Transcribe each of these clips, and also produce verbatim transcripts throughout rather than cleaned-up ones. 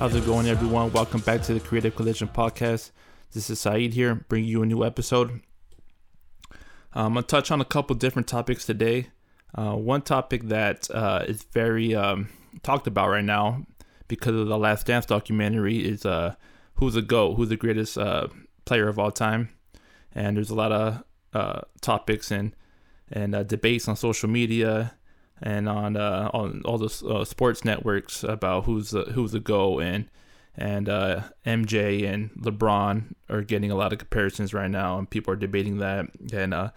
How's it going, everyone? Welcome back to the Creative Collision Podcast. This is Saeed here, bringing you a new episode. I'm going to touch on a couple different topics today. Uh, one topic that uh, is very um, talked about right now because of the Last Dance documentary is uh, who's the GOAT, who's the greatest uh, player of all time. And there's a lot of uh, topics and, and uh, debates on social media and on uh, on all the uh, sports networks about who's the, who's the GOAT, and and uh, M J and LeBron are getting a lot of comparisons right now, and people are debating that. And uh,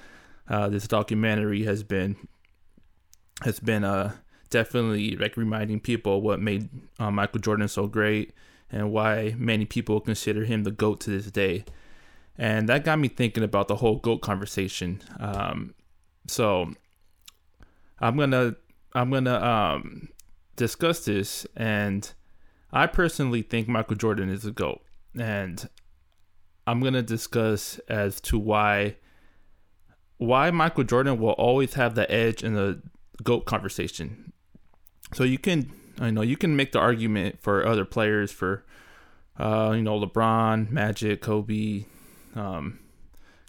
uh, this documentary has been has been uh, definitely like reminding people what made uh, Michael Jordan so great and why many people consider him the GOAT to this day. And that got me thinking about the whole GOAT conversation. Um, so. I'm gonna I'm gonna um, discuss this, and I personally think Michael Jordan is a GOAT, and I'm gonna discuss as to why why Michael Jordan will always have the edge in the GOAT conversation. So you can I know you can make the argument for other players, for uh, you know LeBron, Magic, Kobe, um,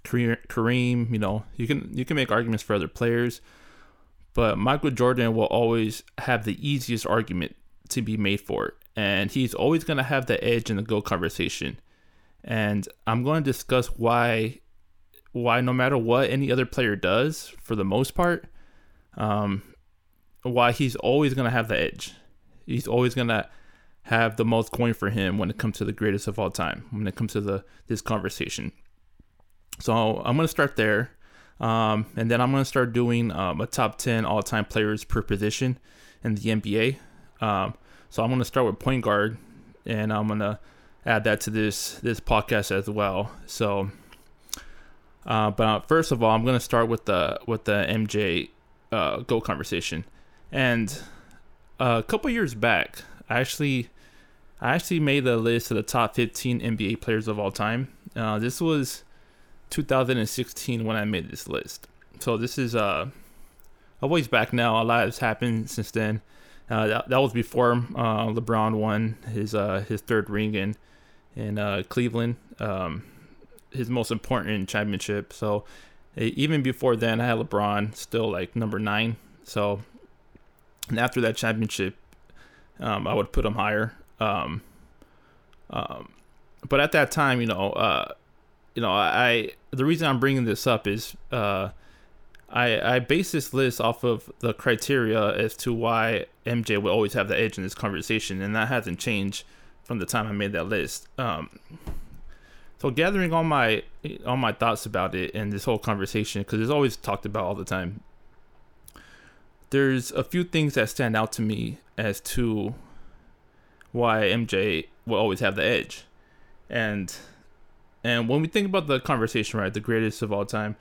Kareem. You know you can you can make arguments for other players. But Michael Jordan will always have the easiest argument to be made for it. And he's always going to have the edge in the GOAT conversation. And I'm going to discuss why, why no matter what any other player does, for the most part, um, why he's always going to have the edge. He's always going to have the most going for him when it comes to the greatest of all time, when it comes to the this conversation. So I'm going to start there. Um, and then I'm going to start doing um, a top ten all-time players per position in the N B A. Um, so I'm going to start with point guard, and I'm going to add that to this this podcast as well. So, uh, but first of all, I'm going to start with the with the M J uh, GOAT conversation. And a couple years back, I actually I actually made a list of the top fifteen N B A players of all time. Uh, this was two thousand sixteen when I made this list, so this is uh a ways back now. A lot has happened since then. Uh, that, that was before uh, LeBron won his uh, his third ring in in uh, Cleveland, um, his most important championship. So even before then, I had LeBron still like number nine. So and after that championship, um, I would put him higher. Um, um, but at that time, you know. Uh, You know, I the reason I'm bringing this up is uh, I I base this list off of the criteria as to why M J will always have the edge in this conversation, and that hasn't changed from the time I made that list. Um, so gathering all my all my thoughts about it and this whole conversation, because it's always talked about all the time. There's a few things that stand out to me as to why M J will always have the edge, and. And when we think about the conversation, right, the greatest of all time,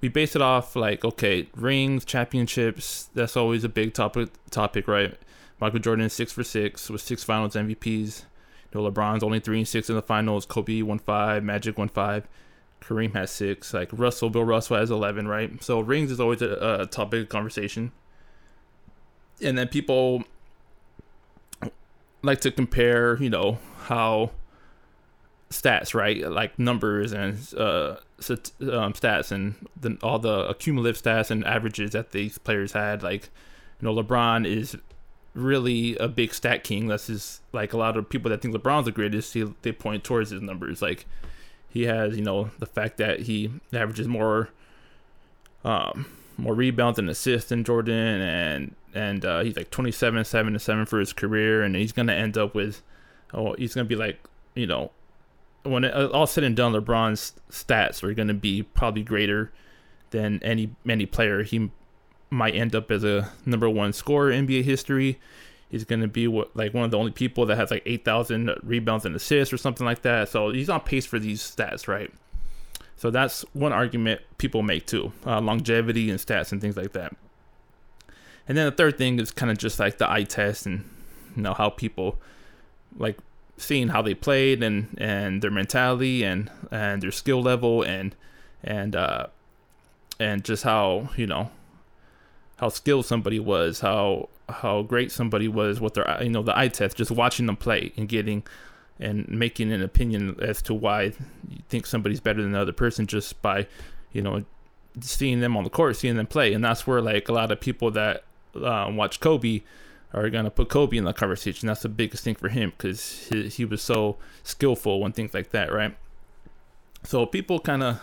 we base it off like, okay, rings, championships. That's always a big topic, topic, right? Michael Jordan is six for six with six Finals M V Ps. You know, LeBron's only three and six in the Finals. Kobe won five, Magic won five, Kareem has six. Like Russell, Bill Russell has eleven, right? So rings is always a, a topic of conversation. And then people like to compare, you know, how stats, right, like numbers and uh um, stats and then all the cumulative stats and averages that these players had. Like, you know, LeBron is really a big stat king. That's his, like, a lot of people that think LeBron's the greatest, he, they point towards his numbers. Like, he has, you know, the fact that he averages more um more rebounds and assists than Jordan, and and uh he's like twenty-seven seven to seven for his career, and he's gonna end up with oh he's gonna be like, you know, when it, all said and done, LeBron's stats are going to be probably greater than any any player. He might end up as a number one scorer in N B A history. He's going to be what, like one of the only people that has like eight thousand rebounds and assists or something like that. So he's on pace for these stats, right? So that's one argument people make too, uh, longevity and stats and things like that. And then the third thing is kind of just like the eye test and, you know, how people like seeing how they played and, and their mentality and, and their skill level and and uh, and just how, you know, how skilled somebody was, how how great somebody was with their, you know, the eye test, just watching them play and getting and making an opinion as to why you think somebody's better than the other person just by, you know, seeing them on the court, seeing them play. And that's where, like, a lot of people that uh, watch Kobe are going to put Kobe in the conversation. That's the biggest thing for him because he, he was so skillful and things like that, right? So people kind of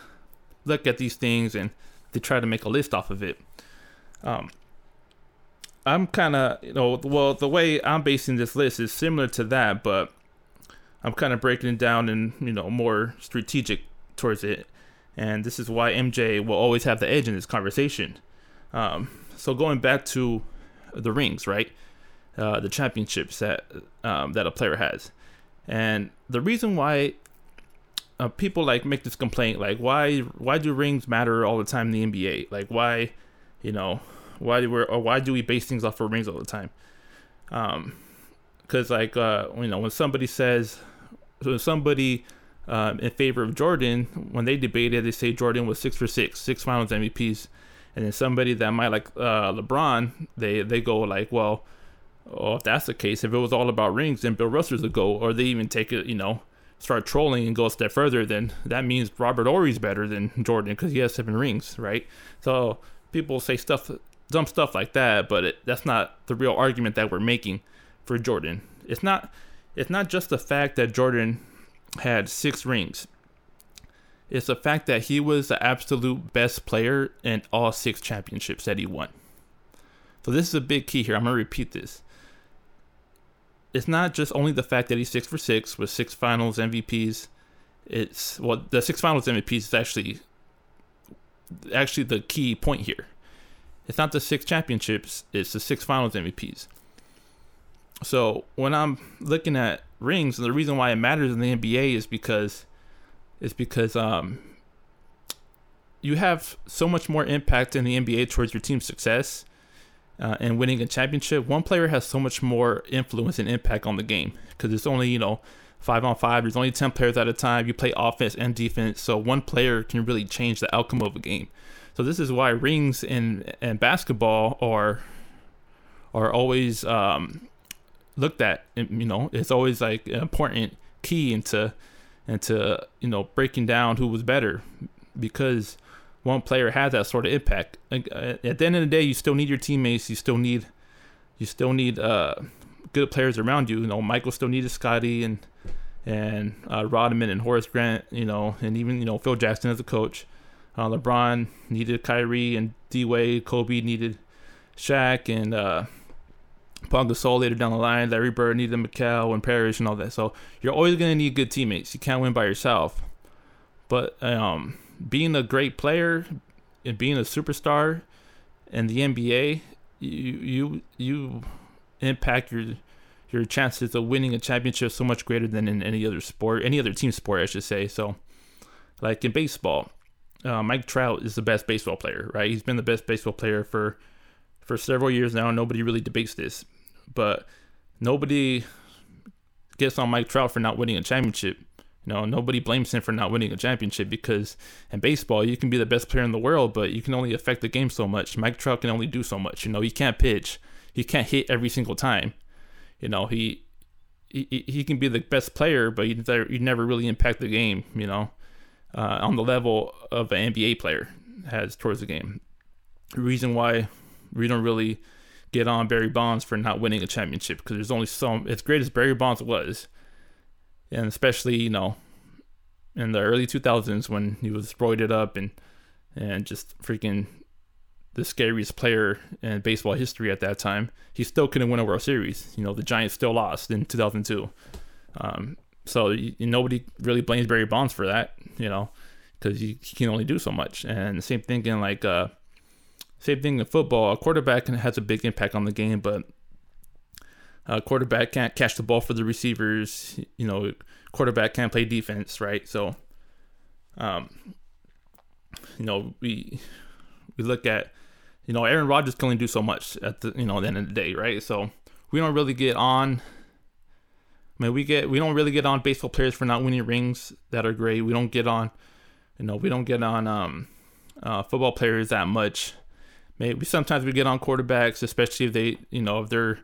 look at these things and they try to make a list off of it. Um, I'm kind of, you know, well, the way I'm basing this list is similar to that, but I'm kind of breaking it down and, you know, more strategic towards it. And this is why M J will always have the edge in this conversation. Um, so going back to the rings, right? Uh, the championships that um, that a player has. And the reason why uh, people like make this complaint, like why why do rings matter all the time in the N B A? Like why, you know, why do we or why do we base things off of rings all the time? Um, because like uh, you know, when somebody says, when somebody um, in favor of Jordan, when they debated, they say Jordan was six for six, six Finals M V Ps. And then somebody that might like uh, LeBron, they they go like, well, oh, if that's the case, if it was all about rings, then Bill Russell's a go. Or they even take it, you know, start trolling and go a step further, then that means Robert Ory's better than Jordan because he has seven rings, right? So people say stuff, dumb stuff like that, but it, that's not the real argument that we're making for Jordan. It's not, it's not just the fact that Jordan had six rings. It's the fact that he was the absolute best player in all six championships that he won. So this is a big key here. I'm going to repeat this. It's not just only the fact that he's six for six with six Finals M V Ps. It's, well, the six Finals M V Ps is actually, actually the key point here. It's not the six championships. It's the six Finals M V Ps. So when I'm looking at rings, and the reason why it matters in the N B A is because, is because um, you have so much more impact in the N B A towards your team's success. Uh, and winning a championship, one player has so much more influence and impact on the game because it's only, you know, five on five. There's only ten players at a time. You play offense and defense. So one player can really change the outcome of a game. So this is why rings in, in basketball are are always um, looked at. You know, it's always like an important key into, into, you know, breaking down who was better because one player has that sort of impact. At the end of the day, you still need your teammates. You still need, you still need uh, good players around you. You know, Michael still needed Scottie and and uh, Rodman and Horace Grant. You know, and even, you know, Phil Jackson as a coach. Uh, LeBron needed Kyrie and D Wade. Kobe needed Shaq and uh, Paul Gasol later down the line. Larry Bird needed McHale and Parrish and all that. So you're always gonna need good teammates. You can't win by yourself. But um. being a great player and being a superstar in the N B A, you you you impact your your chances of winning a championship so much greater than in any other sport, any other team sport, I should say. So, like in baseball, uh, Mike Trout is the best baseball player, right? He's been the best baseball player for for several years now. Nobody really debates this, but nobody gets on Mike Trout for not winning a championship. You know, nobody blames him for not winning a championship because in baseball, you can be the best player in the world, but you can only affect the game so much. Mike Trout can only do so much. You know, he can't pitch. He can't hit every single time. You know, he he, he can be the best player, but you, you never really impact the game, you know, uh, on the level of an N B A player has towards the game. The reason why we don't really get on Barry Bonds for not winning a championship because there's only some, as great as Barry Bonds was, and especially, you know, in the early two thousands when he was roided up and and just freaking the scariest player in baseball history at that time, he still couldn't win a World Series. You know, the Giants still lost in two thousand two. Um, so you, nobody really blames Barry Bonds for that, you know, because he, he can only do so much. And the same thing in, like, uh, same thing in football. A quarterback has a big impact on the game, but Uh, quarterback can't catch the ball for the receivers, you know, quarterback can't play defense, right? So, um, you know, we we look at, you know, Aaron Rodgers can only do so much at the, you know, the end of the day, right? So we don't really get on, I mean, we get, we don't really get on baseball players for not winning rings that are great. We don't get on, you know, we don't get on um, uh, football players that much. maybe sometimes we get on quarterbacks, especially if they, you know, if they're,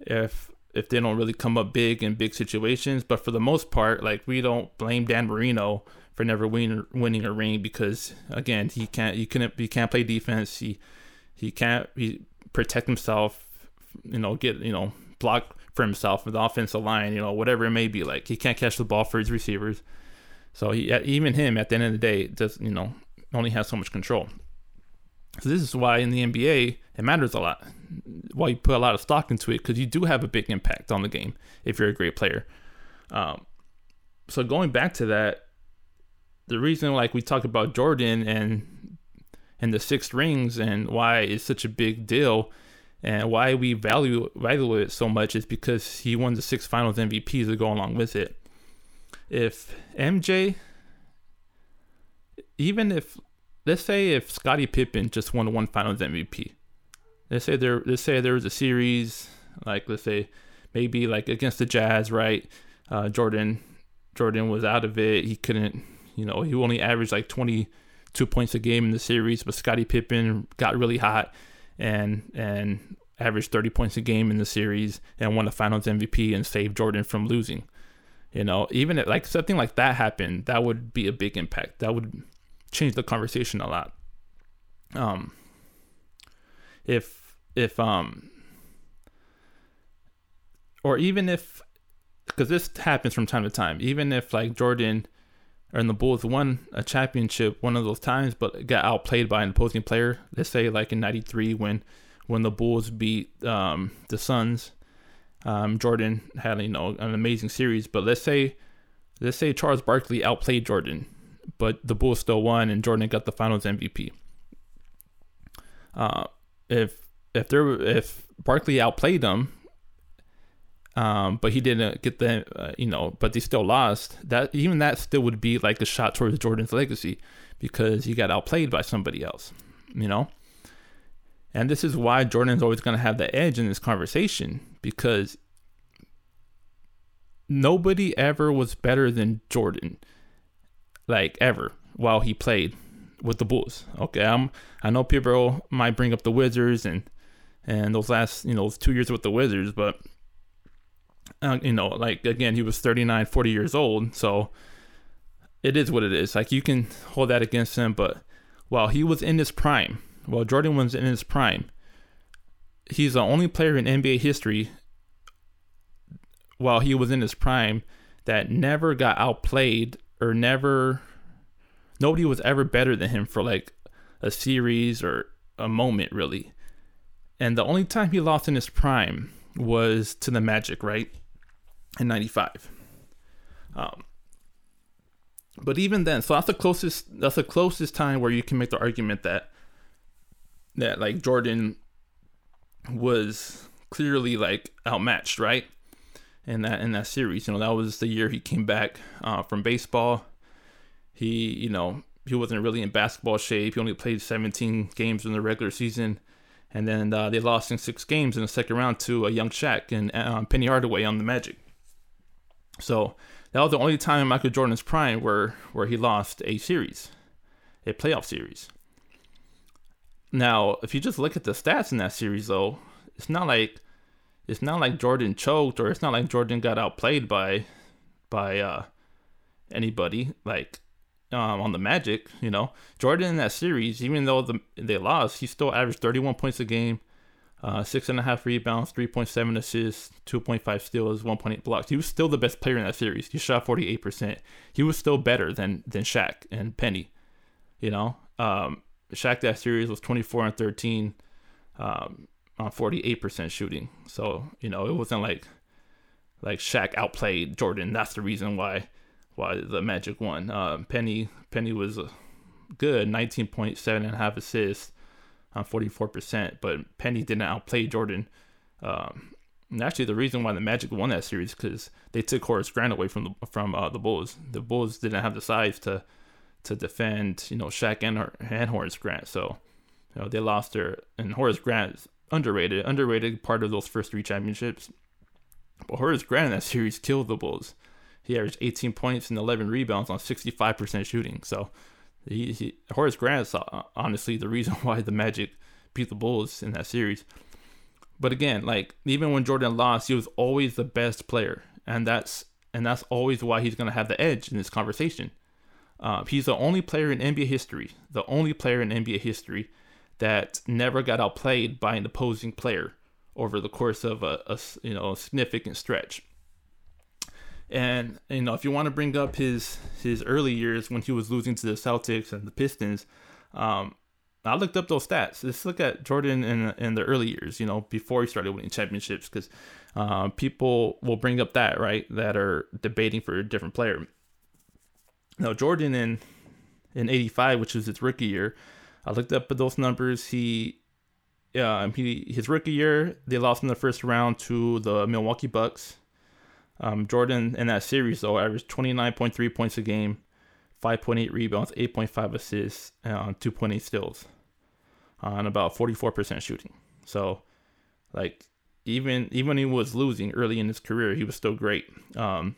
if, if they don't really come up big in big situations. But for the most part, like, we don't blame Dan Marino for never win, winning a ring because, again, he can't, you couldn't, he can't play defense. He, he can't he protect himself, you know, get, you know, block for himself with the offensive line, you know, whatever it may be. Like, he can't catch the ball for his receivers. So he, even him at the end of the day, just, you know, only has so much control. So this is why in the N B A, it matters a lot. Why you put a lot of stock into it, because you do have a big impact on the game if you're a great player. Um, so going back to that, the reason, like, we talk about Jordan and and the six rings and why it's such a big deal and why we value value it so much is because he won the six finals M V Ps that go along with it. If M J, even if, let's say if Scottie Pippen just won one finals M V P, let's say there, let's say there was a series, like, let's say maybe like against the Jazz, right? Uh, Jordan, Jordan was out of it. He couldn't, you know, he only averaged like twenty-two points a game in the series, but Scottie Pippen got really hot and, and averaged thirty points a game in the series and won the finals M V P and saved Jordan from losing. You know, even if like something like that happened, that would be a big impact. That would change the conversation a lot. Um, if, if, um, or even if, because this happens from time to time, even if like Jordan and the Bulls won a championship one of those times, but got outplayed by an opposing player, let's say like in ninety-three when, when the Bulls beat, um, the Suns, um, Jordan had, you know, an amazing series, but let's say, let's say Charles Barkley outplayed Jordan, but the Bulls still won and Jordan got the finals M V P. Uh, if, if there, if Barkley outplayed him, um, but he didn't get the, uh, you know, but they still lost, that, even that still would be like a shot towards Jordan's legacy because he got outplayed by somebody else, you know? And this is why Jordan's always going to have the edge in this conversation, because nobody ever was better than Jordan. Like, ever, while he played with the Bulls. Okay, I'm, I know people might bring up the Wizards and and those last, you know, two years with the Wizards, but, uh, you know, like, again, he was thirty-nine, forty years old, so it is what it is. Like, you can hold that against him, but while he was in his prime, while Jordan was in his prime, he's the only player in N B A history while he was in his prime that never got outplayed or never, nobody was ever better than him for like a series or a moment, really. And the only time he lost in his prime was to the Magic, right? In ninety-five. Um, but even then, so that's the closest, that's the closest time where you can make the argument that, that like Jordan was clearly like outmatched, right? In that, in that series, you know, that was the year he came back uh, from baseball. He, you know, he wasn't really in basketball shape. He only played seventeen games in the regular season. And then uh, they lost in six games in the second round to a young Shaq and uh, Penny Hardaway on the Magic. So that was the only time in Michael Jordan's prime where, where he lost a series, a playoff series. Now, if you just look at the stats in that series, though, it's not like, it's not like Jordan choked, or it's not like Jordan got outplayed by, by uh, anybody like um, on the Magic. You know, Jordan in that series, even though the, they lost, he still averaged thirty-one points a game, uh, six and a half rebounds, three point seven assists, two point five steals, one point eight blocks. He was still the best player in that series. He shot forty-eight percent. He was still better than than Shaq and Penny. You know, um, Shaq that series was twenty-four and thirteen. Um, on forty-eight percent shooting. So, you know, it wasn't like like Shaq outplayed Jordan. That's the reason why why the Magic won. Um, Penny Penny was good, nineteen point seven and a half assists on forty-four percent, but Penny didn't outplay Jordan. Um, and actually the reason why the Magic won that series cuz they took Horace Grant away from the from uh, the Bulls. The Bulls didn't have the size to to defend, you know, Shaq and and Horace Grant. So, you know, they lost their, and Horace Grant Underrated, underrated part of those first three championships. But Horace Grant in that series killed the Bulls. He averaged eighteen points and eleven rebounds on sixty-five percent shooting. So he, he, Horace Grant is honestly the reason why the Magic beat the Bulls in that series. But again, like, even when Jordan lost, he was always the best player. And that's and that's always why he's going to have the edge in this conversation. Uh, he's the only player in N B A history, the only player in N B A history that never got outplayed by an opposing player over the course of a, a you know significant stretch. And, you know, if you want to bring up his his early years when he was losing to the Celtics and the Pistons, um, I looked up those stats. Let's look at Jordan in in the early years, you know, before he started winning championships, because uh, people will bring up that, right, that are debating for a different player. Now, Jordan in in eighty-five, which was his rookie year, I looked up at those numbers. He, uh, he his rookie year, they lost in the first round to the Milwaukee Bucks. Um, Jordan in that series, though, averaged twenty-nine point three points a game, five point eight rebounds, eight point five assists, and two point eight steals on about forty-four percent shooting. So, like, even even when he was losing early in his career, he was still great. Um,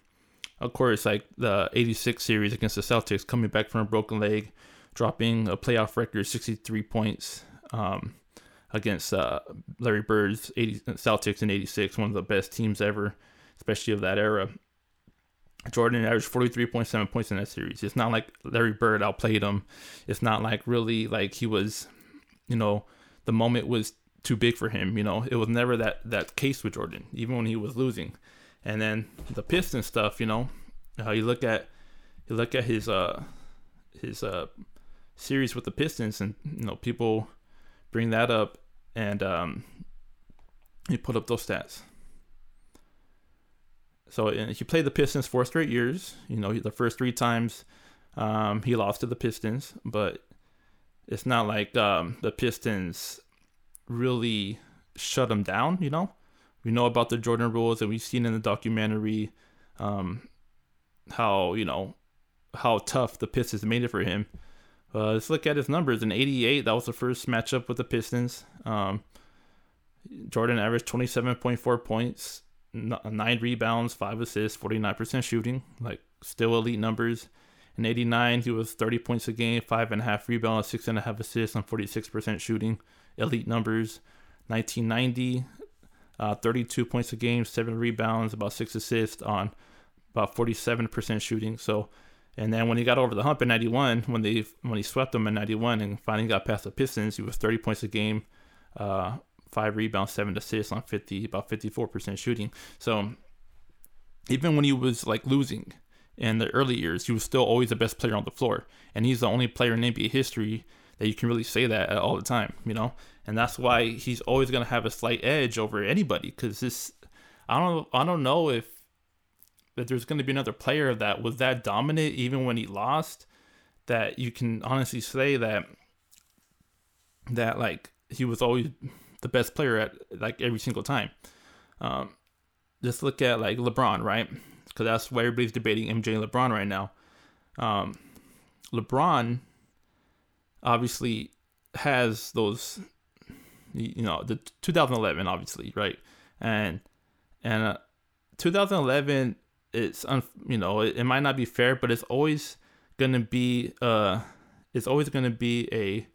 of course, like the eighty-six series against the Celtics, coming back from a broken leg, dropping a playoff record sixty-three points um, against uh, Larry Bird's eighty Celtics in eighty-six, one of the best teams ever, especially of that era. Jordan averaged forty-three point seven points in that series. It's not like Larry Bird outplayed him. It's not like really like he was, you know, the moment was too big for him. You know, it was never that, that case with Jordan, even when he was losing. And then the Pistons stuff, you know, uh, you look at, you look at his, uh, his, uh, series with the Pistons, and, you know, people bring that up, and, um, you put up those stats. So he played the Pistons four straight years. You know, the first three times um, he lost to the Pistons, but it's not like um, the Pistons really shut him down, you know? We know about the Jordan rules, and we've seen in the documentary um, how, you know, how tough the Pistons made it for him. Uh, let's look at his numbers. In eighty-eight, that was the first matchup with the Pistons. Um, Jordan averaged twenty-seven point four points, nine rebounds, five assists, forty-nine percent shooting, like still elite numbers. In eighty-nine, he was thirty points a game, five and a half rebounds, six and a half assists, and forty-six percent shooting, elite numbers. nineteen ninety, uh, thirty-two points a game, seven rebounds, about six assists on about forty-seven percent shooting. So, and then when he got over the hump in ninety-one, when they when he swept them in ninety-one and finally got past the Pistons, he was thirty points a game, uh, five rebounds, seven assists on fifty, about fifty-four percent shooting. So even when he was like losing in the early years, he was still always the best player on the floor. And he's the only player in N B A history that you can really say that at all the time, you know? And that's why he's always going to have a slight edge over anybody. Cause this, I don't, I don't know if, if there's going to be another player that was that dominant, even when he lost, that you can honestly say that, that like he was always the best player at like every single time. Um, just look at like LeBron, right? Because that's why everybody's debating M J and LeBron right now. Um, LeBron obviously has those, you know, the two thousand eleven, obviously, right? And and uh, two thousand eleven, it's un, you know, it, it might not be fair, but it's always gonna be uh, it's always gonna be a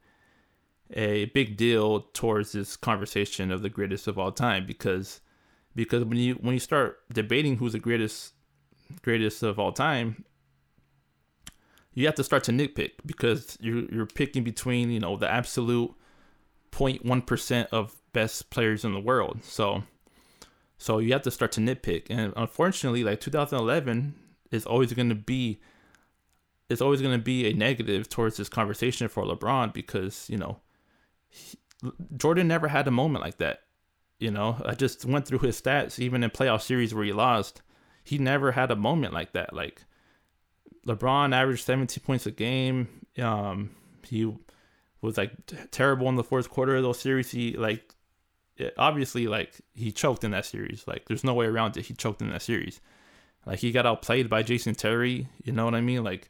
a big deal towards this conversation of the greatest of all time, because because when you when you start debating who's the greatest greatest of all time, you have to start to nitpick, because you're you're picking between, you know, the absolute zero point one percent of best players in the world. So so you have to start to nitpick, and unfortunately, like two thousand eleven is always going to be it's always going to be a negative towards this conversation for LeBron, because, you know, He, Jordan never had a moment like that. You know, I just went through his stats, even in playoff series where he lost, he never had a moment like that. Like, LeBron averaged seventeen points a game. Um, he was like t- terrible in the fourth quarter of those series. He like, it, obviously like he choked in that series. Like, there's no way around it. He choked in that series. Like, he got outplayed by Jason Terry. You know what I mean? Like,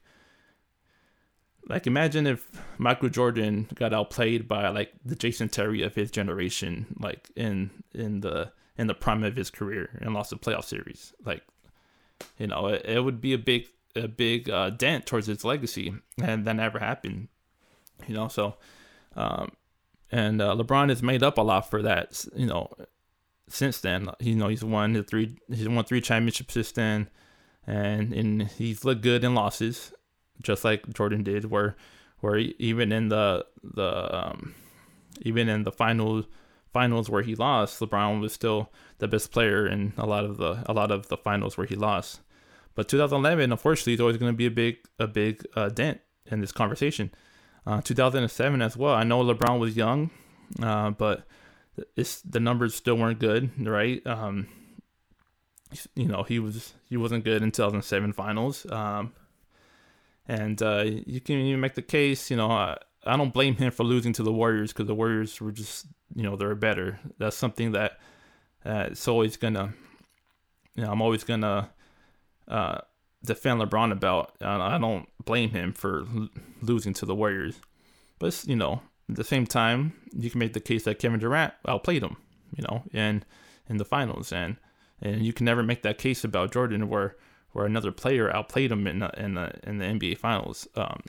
Like, imagine if Michael Jordan got outplayed by, like, the Jason Terry of his generation, like, in in the in the prime of his career, and lost the playoff series. Like, you know, it, it would be a big a big uh, dent towards his legacy, and that never happened, you know? So, um, And uh, LeBron has made up a lot for that, you know, since then. You know, he's won the three, he's won three championships since then, and and he's looked good in losses, just like Jordan did. Where, where even in the the um, even in the final finals where he lost, LeBron was still the best player in a lot of the a lot of the finals where he lost. But two thousand eleven, unfortunately, is always going to be a big a big uh, dent in this conversation. Uh, two thousand seven as well. I know LeBron was young, uh, but it's the numbers still weren't good, right? Um, you know, he was he wasn't good in two thousand seven finals, um, and uh, you can even make the case. You know, I, I don't blame him for losing to the Warriors, because the Warriors were just, you know, they're better. That's something that uh, it's always gonna, you know, I'm always gonna uh, defend LeBron about. I don't blame him for l- losing to the Warriors, but, you know, at the same time, you can make the case that Kevin Durant outplayed him, you know, in in the finals, and and you can never make that case about Jordan, where where another player outplayed him in the, in the in the N B A finals, um,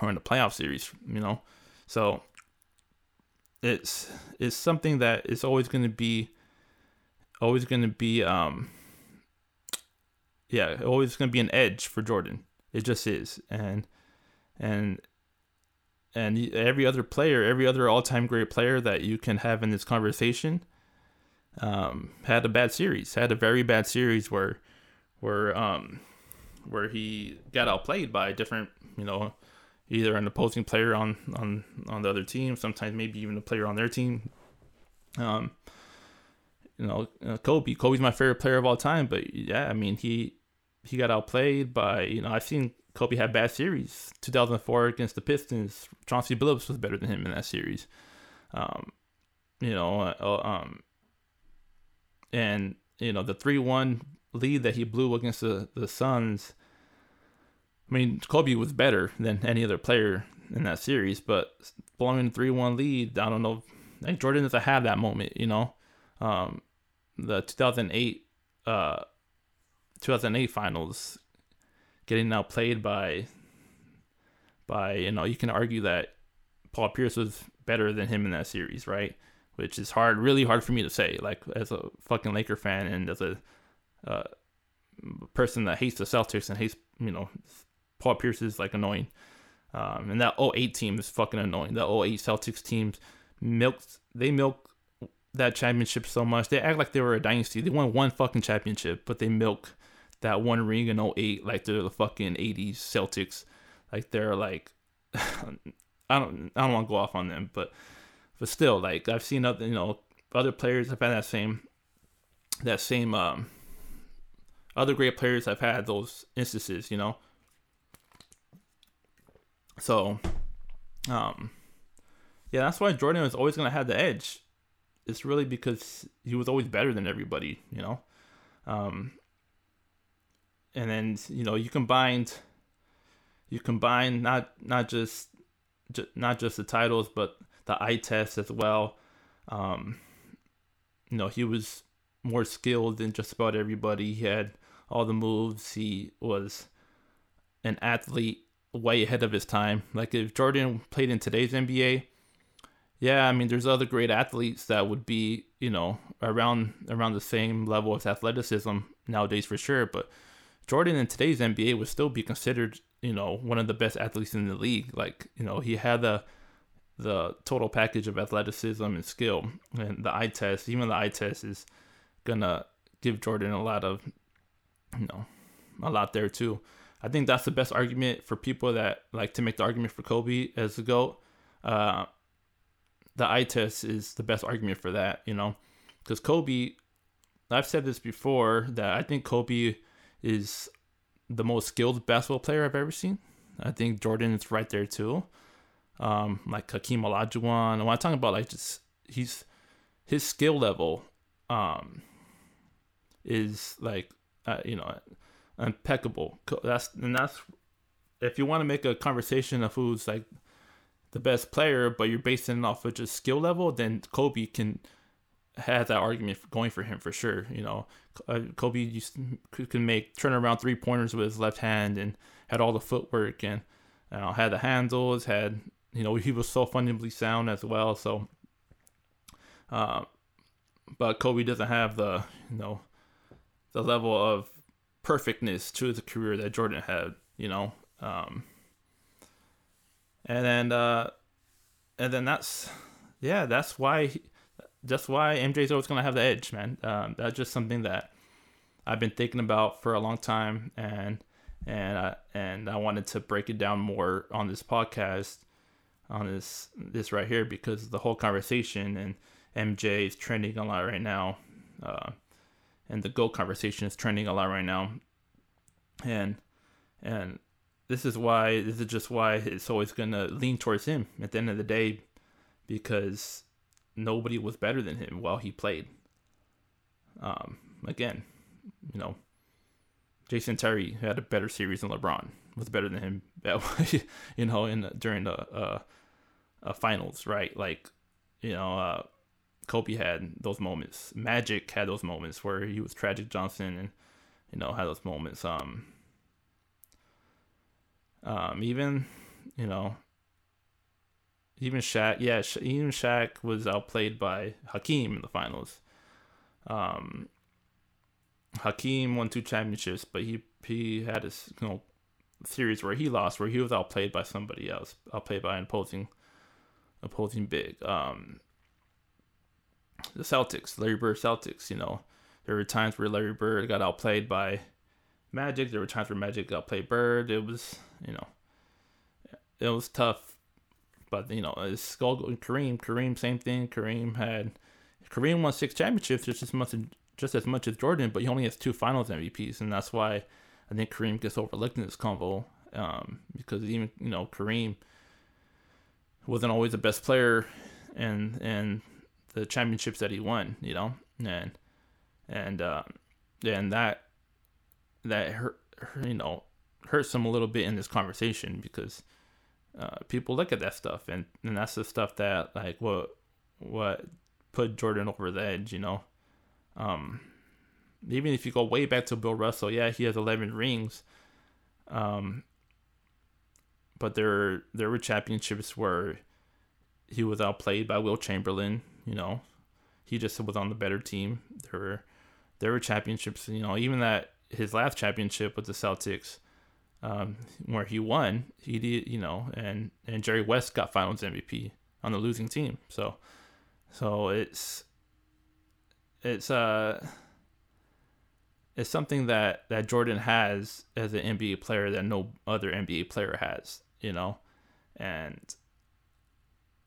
or in the playoff series, you know. So it's it's something that is always going to be always going to be um. Yeah, always going to be an edge for Jordan. It just is. And and and every other player, every other all-time great player that you can have in this conversation, um, had a bad series, had a very bad series where where um where he got outplayed by different, you know, either an opposing player on on, on the other team, sometimes maybe even a player on their team. Um You know, Kobe. Kobe's my favorite player of all time, but yeah, I mean, he he got outplayed by, you know, I've seen Kobe have bad series. two thousand four against the Pistons, Chauncey Billups was better than him in that series. Um, you know, uh, um, and you know the three one lead that he blew against the the Suns. I mean, Kobe was better than any other player in that series, but blowing a three one lead, I don't know. I think Jordan doesn't have that moment, you know. Um, the two thousand eight, uh, two thousand eight finals, getting outplayed by, by, you know, you can argue that Paul Pierce was better than him in that series, right? Which is hard, really hard for me to say, like, as a fucking Laker fan and as a, uh, person that hates the Celtics and hates, you know, Paul Pierce is, like, annoying. Um, and that oh eight team is fucking annoying. The oh eight Celtics teams milked, they milked that championship so much. They act like they were a dynasty. They won one fucking championship, but they milk that one ring in oh eight like they're the fucking eighties Celtics. Like they're like, I don't I don't want to go off on them, but but still, like, I've seen other, you know, other players have had that same that same um other great players have had those instances, you know. So um yeah, that's why Jordan was always gonna have the edge. It's really because he was always better than everybody, you know? Um, and then, you know, you combined, you combine not, not just, ju- not just the titles, but the eye test as well. Um, you know, he was more skilled than just about everybody. He had all the moves. He was an athlete way ahead of his time. Like, if Jordan played in today's N B A, yeah, I mean, there's other great athletes that would be, you know, around around the same level of athleticism nowadays for sure. But Jordan in today's N B A would still be considered, you know, one of the best athletes in the league. Like, you know, he had the the total package of athleticism and skill, and the eye test. Even the eye test is gonna give Jordan a lot of, you know, a lot there too. I think that's the best argument for people that like to make the argument for Kobe as the GOAT. Uh, The eye test is the best argument for that, you know, because Kobe, I've said this before, that I think Kobe is the most skilled basketball player I've ever seen. I think Jordan is right there too. Um, like Hakeem Olajuwon, and when I'm talking about like just he's his skill level, um, is like uh, you know, impeccable. That's and that's if you want to make a conversation of who's like the best player, but you're basing it off of just skill level, then Kobe can have that argument going for him for sure. You know, uh, Kobe used to, can make turnaround three pointers with his left hand and had all the footwork and, you know, had the handles, had, you know, he was so fundamentally sound as well. So, uh, but Kobe doesn't have the, you know, the level of perfectness to his career that Jordan had, you know. Um, and then, uh, and then that's, yeah, that's why, he, that's why M J's always going to have the edge, man. Um, that's just something that I've been thinking about for a long time, and and I and I wanted to break it down more on this podcast, on this this right here, because the whole conversation and M J is trending a lot right now, uh, and the GOAT conversation is trending a lot right now, and and this is why this is just why it's always gonna lean towards him at the end of the day, because nobody was better than him while he played. Um, again. You know, Jason Terry had a better series than LeBron, was better than him that way, you know, in during the uh, uh, finals, right? Like, you know, uh, Kobe had those moments. Magic had those moments where he was Tragic Johnson, and, you know, had those moments. Um, um, even, you know, even Shaq, yeah, even Shaq was outplayed by Hakeem in the finals. Um, Hakeem won two championships, but he he had a you know, series where he lost, where he was outplayed by somebody else, outplayed by an opposing, opposing big. Um, the Celtics, Larry Bird Celtics, you know, there were times where Larry Bird got outplayed by Magic. There were times where Magic outplayed Bird. It was, you know, it was tough, but, you know, it's Kareem. Kareem, same thing. Kareem had, Kareem won six championships just this month in just as much as Jordan, but he only has two finals M V Ps, and that's why I think Kareem gets overlooked in this convo, um, because even, you know, Kareem wasn't always the best player and and the championships that he won, you know, and and uh, and that that hurt, you know, hurts him a little bit in this conversation, because uh, people look at that stuff, and, and that's the stuff that, like, what what put Jordan over the edge, you know. Um, even if you go way back to Bill Russell, yeah, he has eleven rings. Um, but there, there were championships where he was outplayed by Wilt Chamberlain. You know, he just was on the better team. There were, there were championships. You know, even that his last championship with the Celtics, um, where he won, he did. You know, and, and Jerry West got Finals M V P on the losing team. So, so it's. It's uh, it's something that, that Jordan has as an N B A player that no other N B A player has, you know, and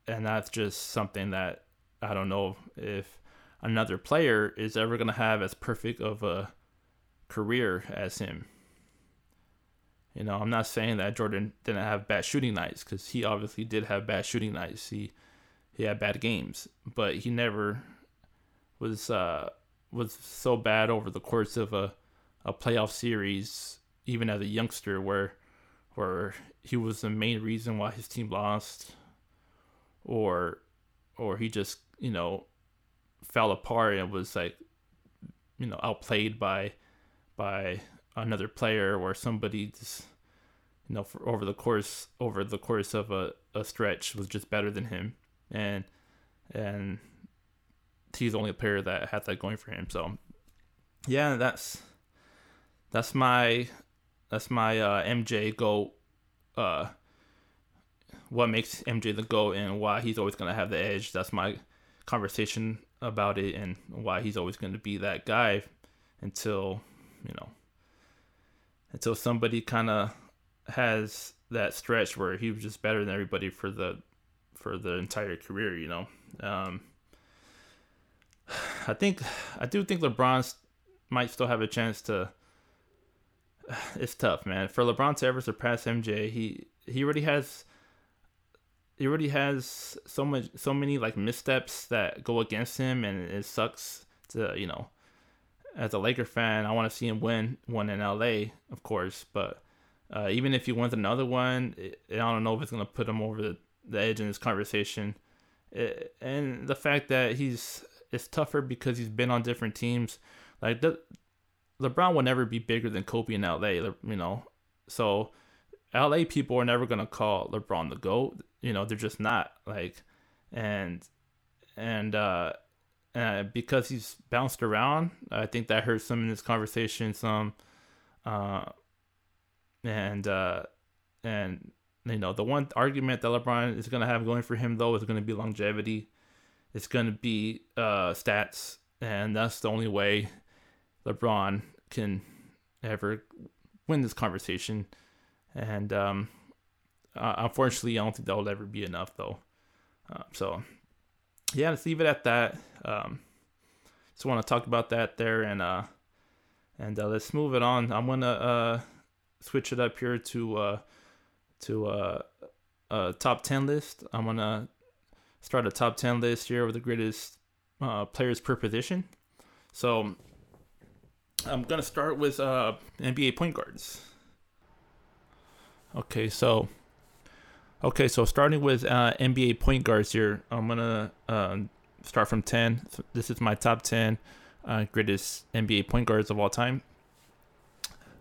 and that's just something that I don't know if another player is ever gonna have as perfect of a career as him. You know, I'm not saying that Jordan didn't have bad shooting nights, because he obviously did have bad shooting nights. He he had bad games, but he never. Was uh was so bad over the course of a, a playoff series, even as a youngster, where where he was the main reason why his team lost, or or he just, you know, fell apart and was, like, you know, outplayed by by another player or somebody just, you know, for over the course over the course of a, a stretch was just better than him, and and he's the only player that had that going for him. So, yeah, that's that's my that's my uh, M J GOAT. Uh, what makes M J the GOAT and why he's always gonna have the edge. That's my conversation about it, and why he's always gonna be that guy until you know until somebody kind of has that stretch where he was just better than everybody for the for the entire career. You know. Um, I think I do think LeBron might still have a chance to. It's tough, man, for LeBron to ever surpass M J. He he already has. He already has so much, so many like missteps that go against him, and it sucks to you know. As a Laker fan, I want to see him win one in L A, of course, but uh, even if he wins another one, it, I don't know if it's gonna put him over the, the edge in this conversation, it, and the fact that he's. It's tougher because he's been on different teams. Like the, LeBron will never be bigger than Kobe in L A. You know, so L A people are never gonna call LeBron the GOAT. you know, they're just not, like, and and uh, and because he's bounced around, I think that hurts him in this conversation some, uh, and uh, and you know, the one argument that LeBron is gonna have going for him though is gonna be longevity, it's gonna be uh, stats, and that's the only way LeBron can ever win this conversation. And um, uh, unfortunately, I don't think that will ever be enough, though. Uh, so, yeah, let's leave it at that. Um, just want to talk about that there, and uh, and uh, let's move it on. I'm gonna uh, switch it up here to uh, to uh, a top ten list. I'm gonna start a top ten list here with the greatest uh, players per position. So, I'm gonna start with uh, N B A point guards. Okay, so, okay, so starting with uh, N B A point guards here, I'm gonna uh, start from ten. So this is my top ten uh, greatest N B A point guards of all time.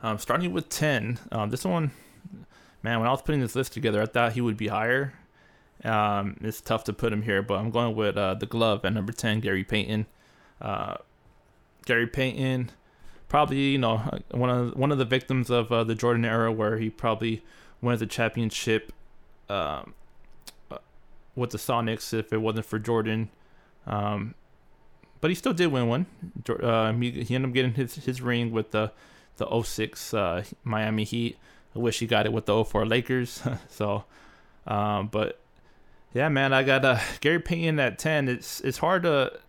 Um, starting with ten, um, this one, man, when I was putting this list together, I thought he would be higher. Um, it's tough to put him here, but I'm going with uh, the glove at number ten, Gary Payton. Uh, Gary Payton. Probably, you know, one of one of the victims of uh, the Jordan era, where he probably wins the championship um, with the Sonics if it wasn't for Jordan. Um, but he still did win one. Uh, he, he ended up getting his, his ring with the the oh six uh, Miami Heat. I wish he got it with the oh four Lakers. so, um, but yeah, man, I got uh, Gary Payton at ten. It's it's hard to.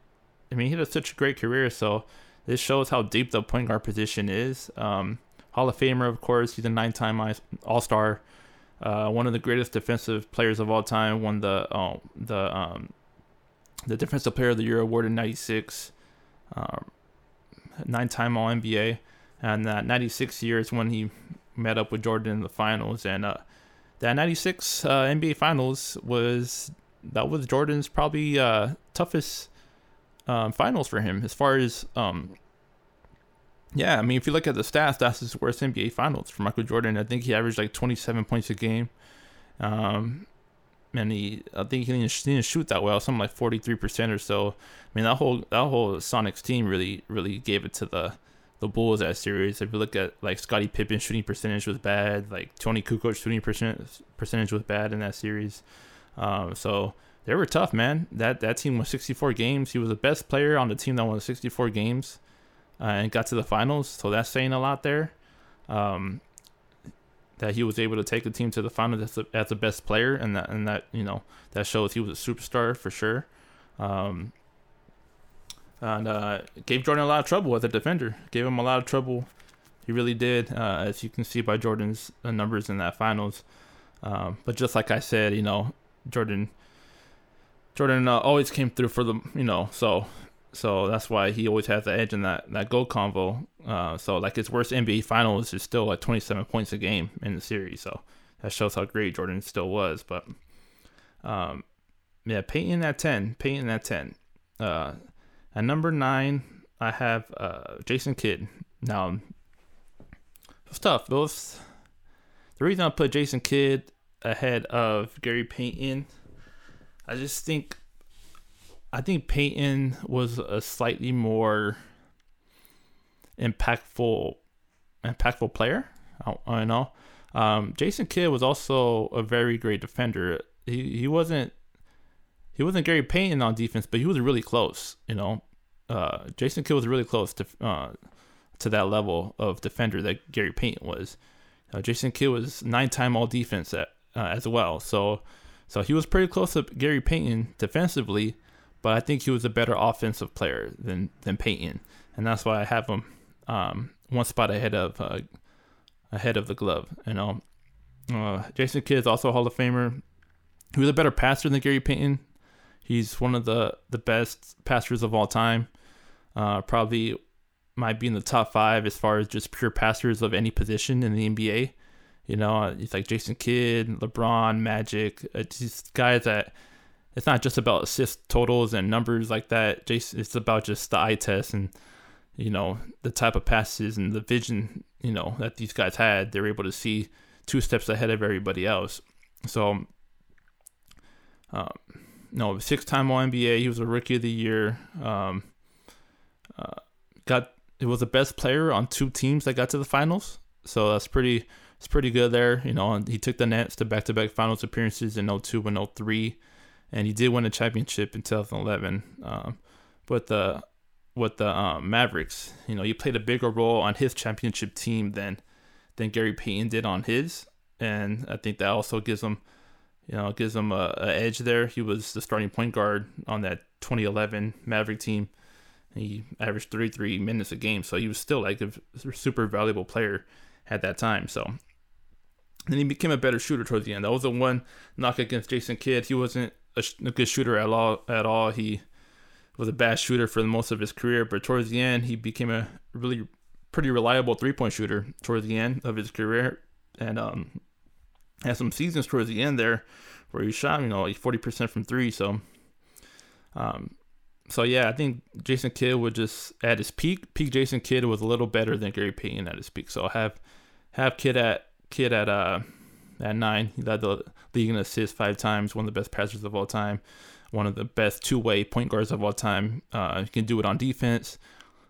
I mean, he had such a great career, so. This shows how deep the point guard position is. Um, Hall of Famer, of course. He's a nine-time All-Star. Uh, one of the greatest defensive players of all time. Won the oh, the um, the Defensive Player of the Year award in ninety-six. Um, nine-time All-N B A. And that ninety-six year is when he met up with Jordan in the finals. And uh, that ninety-six uh, N B A Finals was that was Jordan's probably uh, toughest. Um, finals for him as far as um, yeah I mean if you look at the stats, that's his worst N B A finals for Michael Jordan. I think he averaged like twenty-seven points a game, um, and he I think he didn't, he didn't shoot that well, something like forty-three percent or so. I mean that whole that whole Sonics team really really gave it to the the Bulls that series. If you look at like Scottie Pippen shooting percentage was bad, like Tony Kukoc shooting percent, percentage was bad in that series, um, so they were tough, man. That that team won sixty-four games. He was the best player on the team that won sixty-four games uh, and got to the finals. So that's saying a lot there, um, that he was able to take the team to the finals as the, as the best player, and that and that you know that shows he was a superstar for sure. Um, and uh, gave Jordan a lot of trouble as a defender. Gave him a lot of trouble. He really did, uh, as you can see by Jordan's numbers in that finals. Um, but just like I said, you know, Jordan. Jordan uh, always came through for the, you know, so so that's why he always has the edge in that, that goal convo. Uh, so, like, his worst N B A finals is still, like, twenty-seven points a game in the series. So, that shows how great Jordan still was. But, um, yeah, Peyton at ten. Peyton at ten. Uh, at number nine, I have uh, Jason Kidd. Now, it was tough. It was, the reason I put Jason Kidd ahead of Gary Payton, I just think, I think Payton was a slightly more impactful, impactful player. I, I know. Um, Jason Kidd was also a very great defender. He he wasn't, he wasn't Gary Payton on defense, but he was really close. You know, uh, Jason Kidd was really close to uh, to that level of defender that Gary Payton was. Uh, Jason Kidd was nine-time All Defense at, uh, as well. So. So he was pretty close to Gary Payton defensively, but I think he was a better offensive player than, than Payton, and that's why I have him um, one spot ahead of uh, ahead of the glove. You know, uh, Jason Kidd is also a Hall of Famer. He was a better passer than Gary Payton. He's one of the, the best passers of all time. Uh, probably might be in the top five as far as just pure passers of any position in the N B A. You know, it's like Jason Kidd, LeBron, Magic. It's these guys that it's not just about assist totals and numbers like that. Jason, it's about just the eye test and, you know, the type of passes and the vision, you know, that these guys had. They were able to see two steps ahead of everybody else. So um, no, six-time All N B A. He was a Rookie of the Year. Um, uh, got it was the best player on two teams that got to the finals. So that's pretty. It's pretty good there, you know. And he took the Nets to back-to-back finals appearances in oh two and oh three, and he did win a championship in two thousand eleven. Um, but the with the um, Mavericks, you know, he played a bigger role on his championship team than than Gary Payton did on his, and I think that also gives him, you know, gives him a, a edge there. He was the starting point guard on that twenty eleven Maverick team. He averaged thirty-three minutes a game, so he was still like a super valuable player at that time. So. And he became a better shooter towards the end. That was the one knock against Jason Kidd. He wasn't a, sh- a good shooter at all. At all, he was a bad shooter for the most of his career. But towards the end, he became a really pretty reliable three-point shooter towards the end of his career, and um, had some seasons towards the end there where he shot, you know, like forty percent from three. So, um, so yeah, I think Jason Kidd would just at his peak. Peak Jason Kidd was a little better than Gary Payton at his peak. So I'll have have Kidd at. Kid at uh at nine. He led the league in assists five times, one of the best passers of all time, one of the best two-way point guards of all time. Uh, he can do it on defense,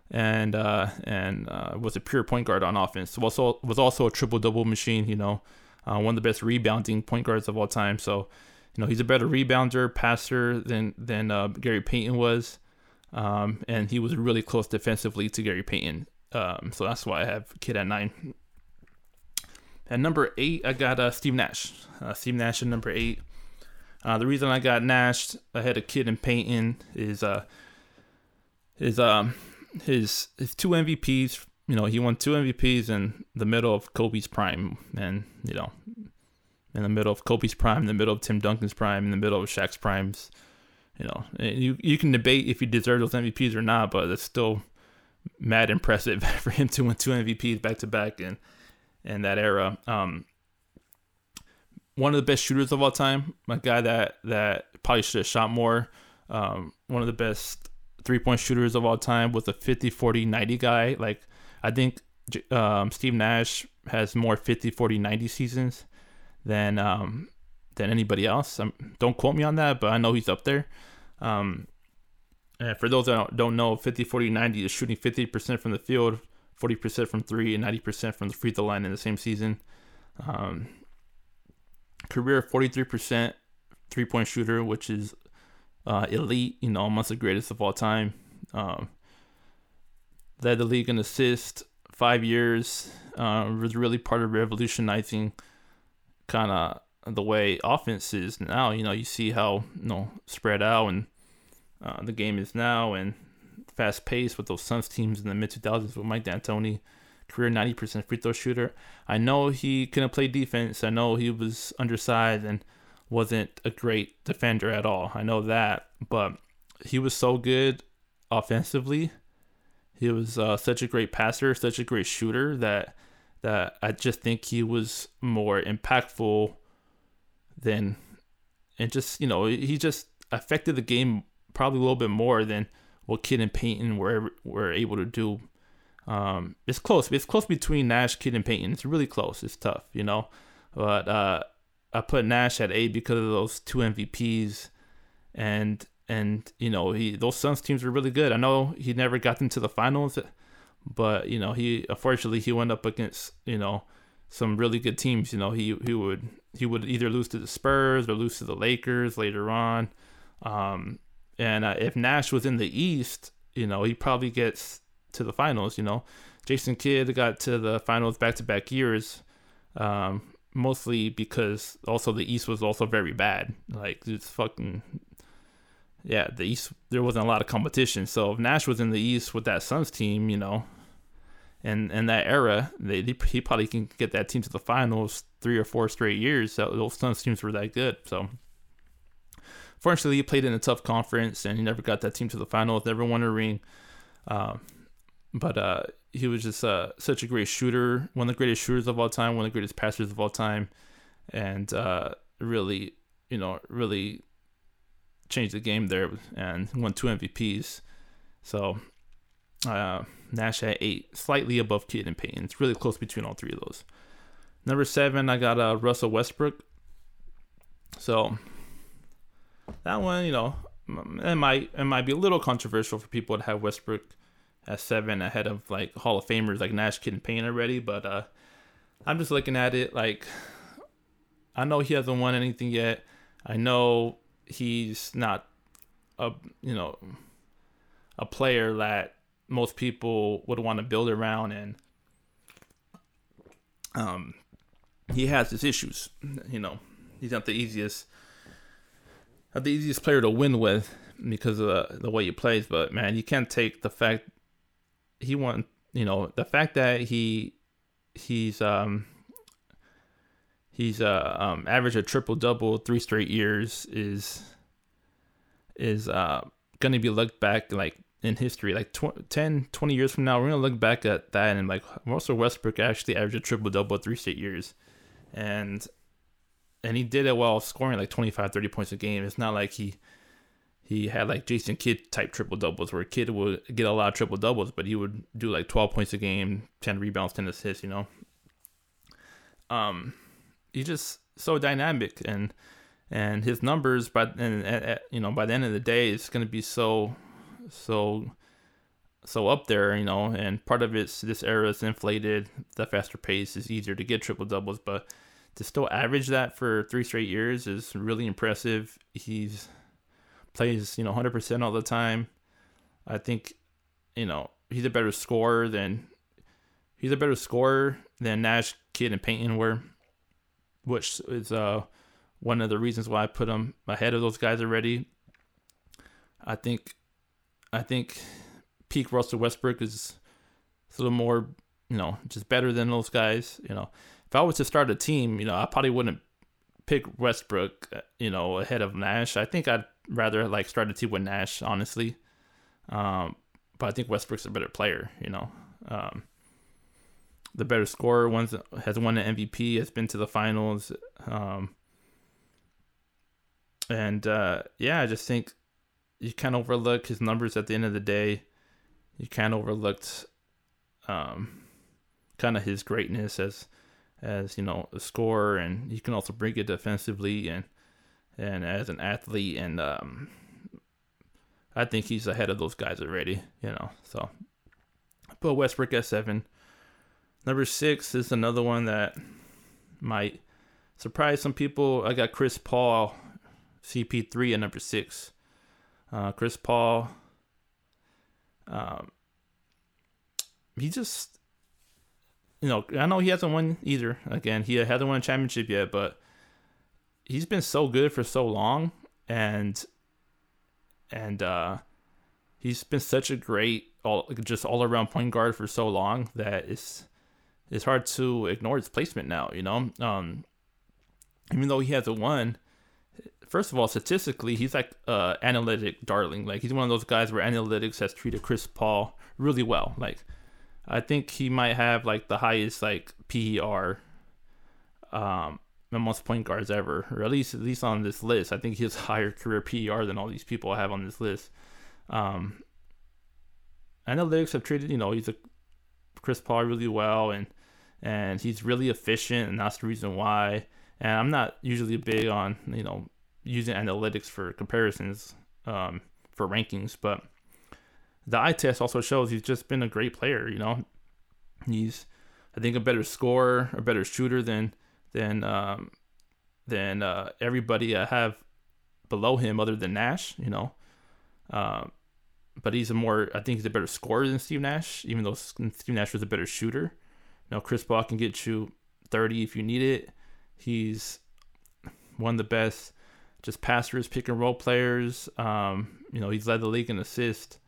and uh, and uh, was a pure point guard on offense. Was also was also a triple-double machine. You know, uh, one of the best rebounding point guards of all time. So, you know, he's a better rebounder, passer than than uh, Gary Payton was, um, and he was really close defensively to Gary Payton. Um, so that's why I have Kid at nine. At number eight, I got uh, Steve Nash. Uh, Steve Nash at number eight. Uh, the reason I got Nash ahead of Kidd and Payton is uh, is um his his two M V Ps. You know, he won two M V Ps in the middle of Kobe's prime, and you know, in the middle of Kobe's prime, in the middle of Tim Duncan's prime, in the middle of Shaq's primes. You know, and you you can debate if he deserved those M V Ps or not, but it's still mad impressive for him to win two M V Ps back to back and. In that era, um, one of the best shooters of all time, a guy that, that probably should have shot more, um, one of the best three-point shooters of all time with a fifty forty ninety guy. Like, I think um, Steve Nash has more fifty forty ninety seasons than um, than anybody else. Um, don't quote me on that, but I know he's up there. Um, and for those that don't know, fifty forty ninety is shooting fifty percent from the field, forty percent from three, and ninety percent from the free throw line in the same season. Um, career forty-three percent three-point shooter, which is uh, elite, you know, amongst the greatest of all time. Um, led the league in assists five years. Uh, was really part of revolutionizing kind of the way offense is now. You know, you see how, you know, spread out and uh, the game is now, and fast paced with those Suns teams in the mid two thousands with Mike D'Antoni. Career ninety percent free throw shooter. I know he couldn't play defense. I know he was undersized and wasn't a great defender at all. I know that, but he was so good offensively. He was uh, such a great passer, such a great shooter that that I just think he was more impactful than, and just, you know, he just affected the game probably a little bit more than what Kidd and Payton were were able to do. Um, it's close. It's close between Nash, Kidd, and Payton. It's really close. It's tough, you know. But uh, I put Nash at eight because of those two M V Ps, and and you know he those Suns teams were really good. I know he never got them to the finals, but you know he unfortunately he went up against you know some really good teams. You know he he would he would either lose to the Spurs or lose to the Lakers later on. Um, And uh, if Nash was in the East, you know, he probably gets to the finals, you know. Jason Kidd got to the finals back-to-back years, um, mostly because also the East was also very bad. Like, it's fucking, yeah, the East, there wasn't a lot of competition. So if Nash was in the East with that Suns team, you know, and, and that era, they, they he probably can get that team to the finals three or four straight years. So those Suns teams were that good, so. Fortunately, he played in a tough conference, and he never got that team to the finals, never won a ring. Um, but uh, he was just uh, such a great shooter, one of the greatest shooters of all time, one of the greatest passers of all time, and uh, really, you know, really changed the game there and won two M V Ps. So uh, Nash at eight, slightly above Kidd and Payton. It's really close between all three of those. Number seven, I got uh, Russell Westbrook. So... that one, you know, it might it might be a little controversial for people to have Westbrook at seven ahead of like Hall of Famers like Nash, Kidd, and Payne already. But uh, I'm just looking at it like, I know he hasn't won anything yet. I know he's not a you know a player that most people would want to build around, and um, he has his issues. You know, he's not the easiest, not the easiest player to win with because of the, the way he plays. But man, you can't take the fact he won. You know, the fact that he he's um. He's uh, um, averaged a triple-double three straight years is is uh, going to be looked back like in history. Like tw- ten, twenty years from now, we're going to look back at that and like Russell Westbrook actually averaged a triple-double three straight years. And and he did it while scoring like twenty-five, thirty points a game. It's not like he he had like Jason Kidd type triple-doubles where Kidd would get a lot of triple-doubles, but he would do like twelve points a game, ten rebounds, ten assists, you know. Um... He's just so dynamic, and and his numbers, but and, and you know, by the end of the day, it's gonna be so, so, so up there, you know. And part of it's this era is inflated. The faster pace is easier to get triple doubles, but to still average that for three straight years is really impressive. He's plays you know one hundred percent all the time. I think you know he's a better scorer than he's a better scorer than Nash, Kidd, and Payton were. Which is uh one of the reasons why I put him ahead of those guys already. I think, I think, peak Russell Westbrook is a little more, you know, just better than those guys. You know, if I was to start a team, you know, I probably wouldn't pick Westbrook, you know, ahead of Nash. I think I'd rather like start a team with Nash, honestly. Um, but I think Westbrook's a better player, you know. Um. The better scorer, one's has won an M V P, has been to the finals, um, and uh, yeah, I just think you can't overlook his numbers. At the end of the day, you can't overlook um, kind of his greatness as as you know a scorer, and you can also bring it defensively and and as an athlete. And um, I think he's ahead of those guys already, you know. So I put Westbrook at seven. Number six is another one that might surprise some people. I got Chris Paul, C P three, at number six. Uh, Chris Paul, um, he just, you know, I know he hasn't won either. Again, he hasn't won a championship yet, but he's been so good for so long, and and uh, he's been such a great, all just all around point guard for so long that it's. It's hard to ignore his placement now, you know. Um, even though he hasn't won, first of all, statistically, he's like uh, analytic darling. Like he's one of those guys where analytics has treated Chris Paul really well. Like I think he might have like the highest like P E R um, amongst point guards ever, or at least at least on this list. I think he has higher career P E R than all these people I have on this list. Um, analytics have treated you know he's a Chris Paul really well, and. And he's really efficient, and that's the reason why. And I'm not usually big on, you know, using analytics for comparisons, um, for rankings. But the eye test also shows he's just been a great player, you know. He's, I think, a better scorer, a better shooter than than um, than uh, everybody I have below him other than Nash, you know. Uh, but he's a more, I think he's a better scorer than Steve Nash, even though Steve Nash was a better shooter. You know, Chris Paul can get you thirty if you need it. He's one of the best just passers, pick and roll players. Um, you know, he's led the league in assists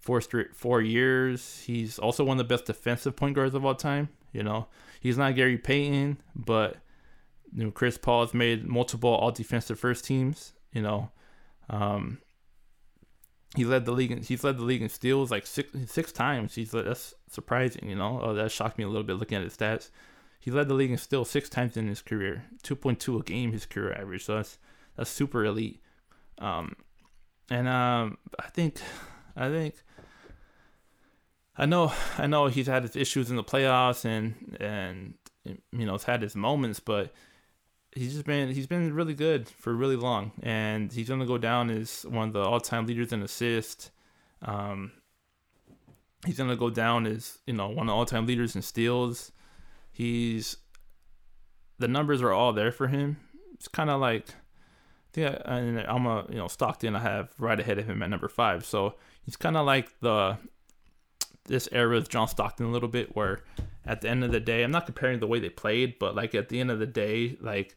four straight four years. He's also one of the best defensive point guards of all time. You know, he's not Gary Payton, but you know, Chris Paul has made multiple all defensive first teams. You know, um, He led the league. In, he's led the league in steals like six six times. He's led, that's surprising, you know. Oh, that shocked me a little bit looking at his stats. He led the league in steals six times in his career, two point two a game his career average. So that's that's super elite. Um, and um, I think, I think, I know, I know he's had his issues in the playoffs, and and you know, he's had his moments, but he's just been he's been really good for really long, and he's going to go down as one of the all-time leaders in assists. Um, he's going to go down as, you know, one of the all-time leaders in steals. He's the numbers are all there for him. It's kind of like, yeah, and I'm a you know Stockton I have right ahead of him at number five, so he's kind of like the this era with John Stockton a little bit, where at the end of the day, I'm not comparing the way they played, but like at the end of the day, like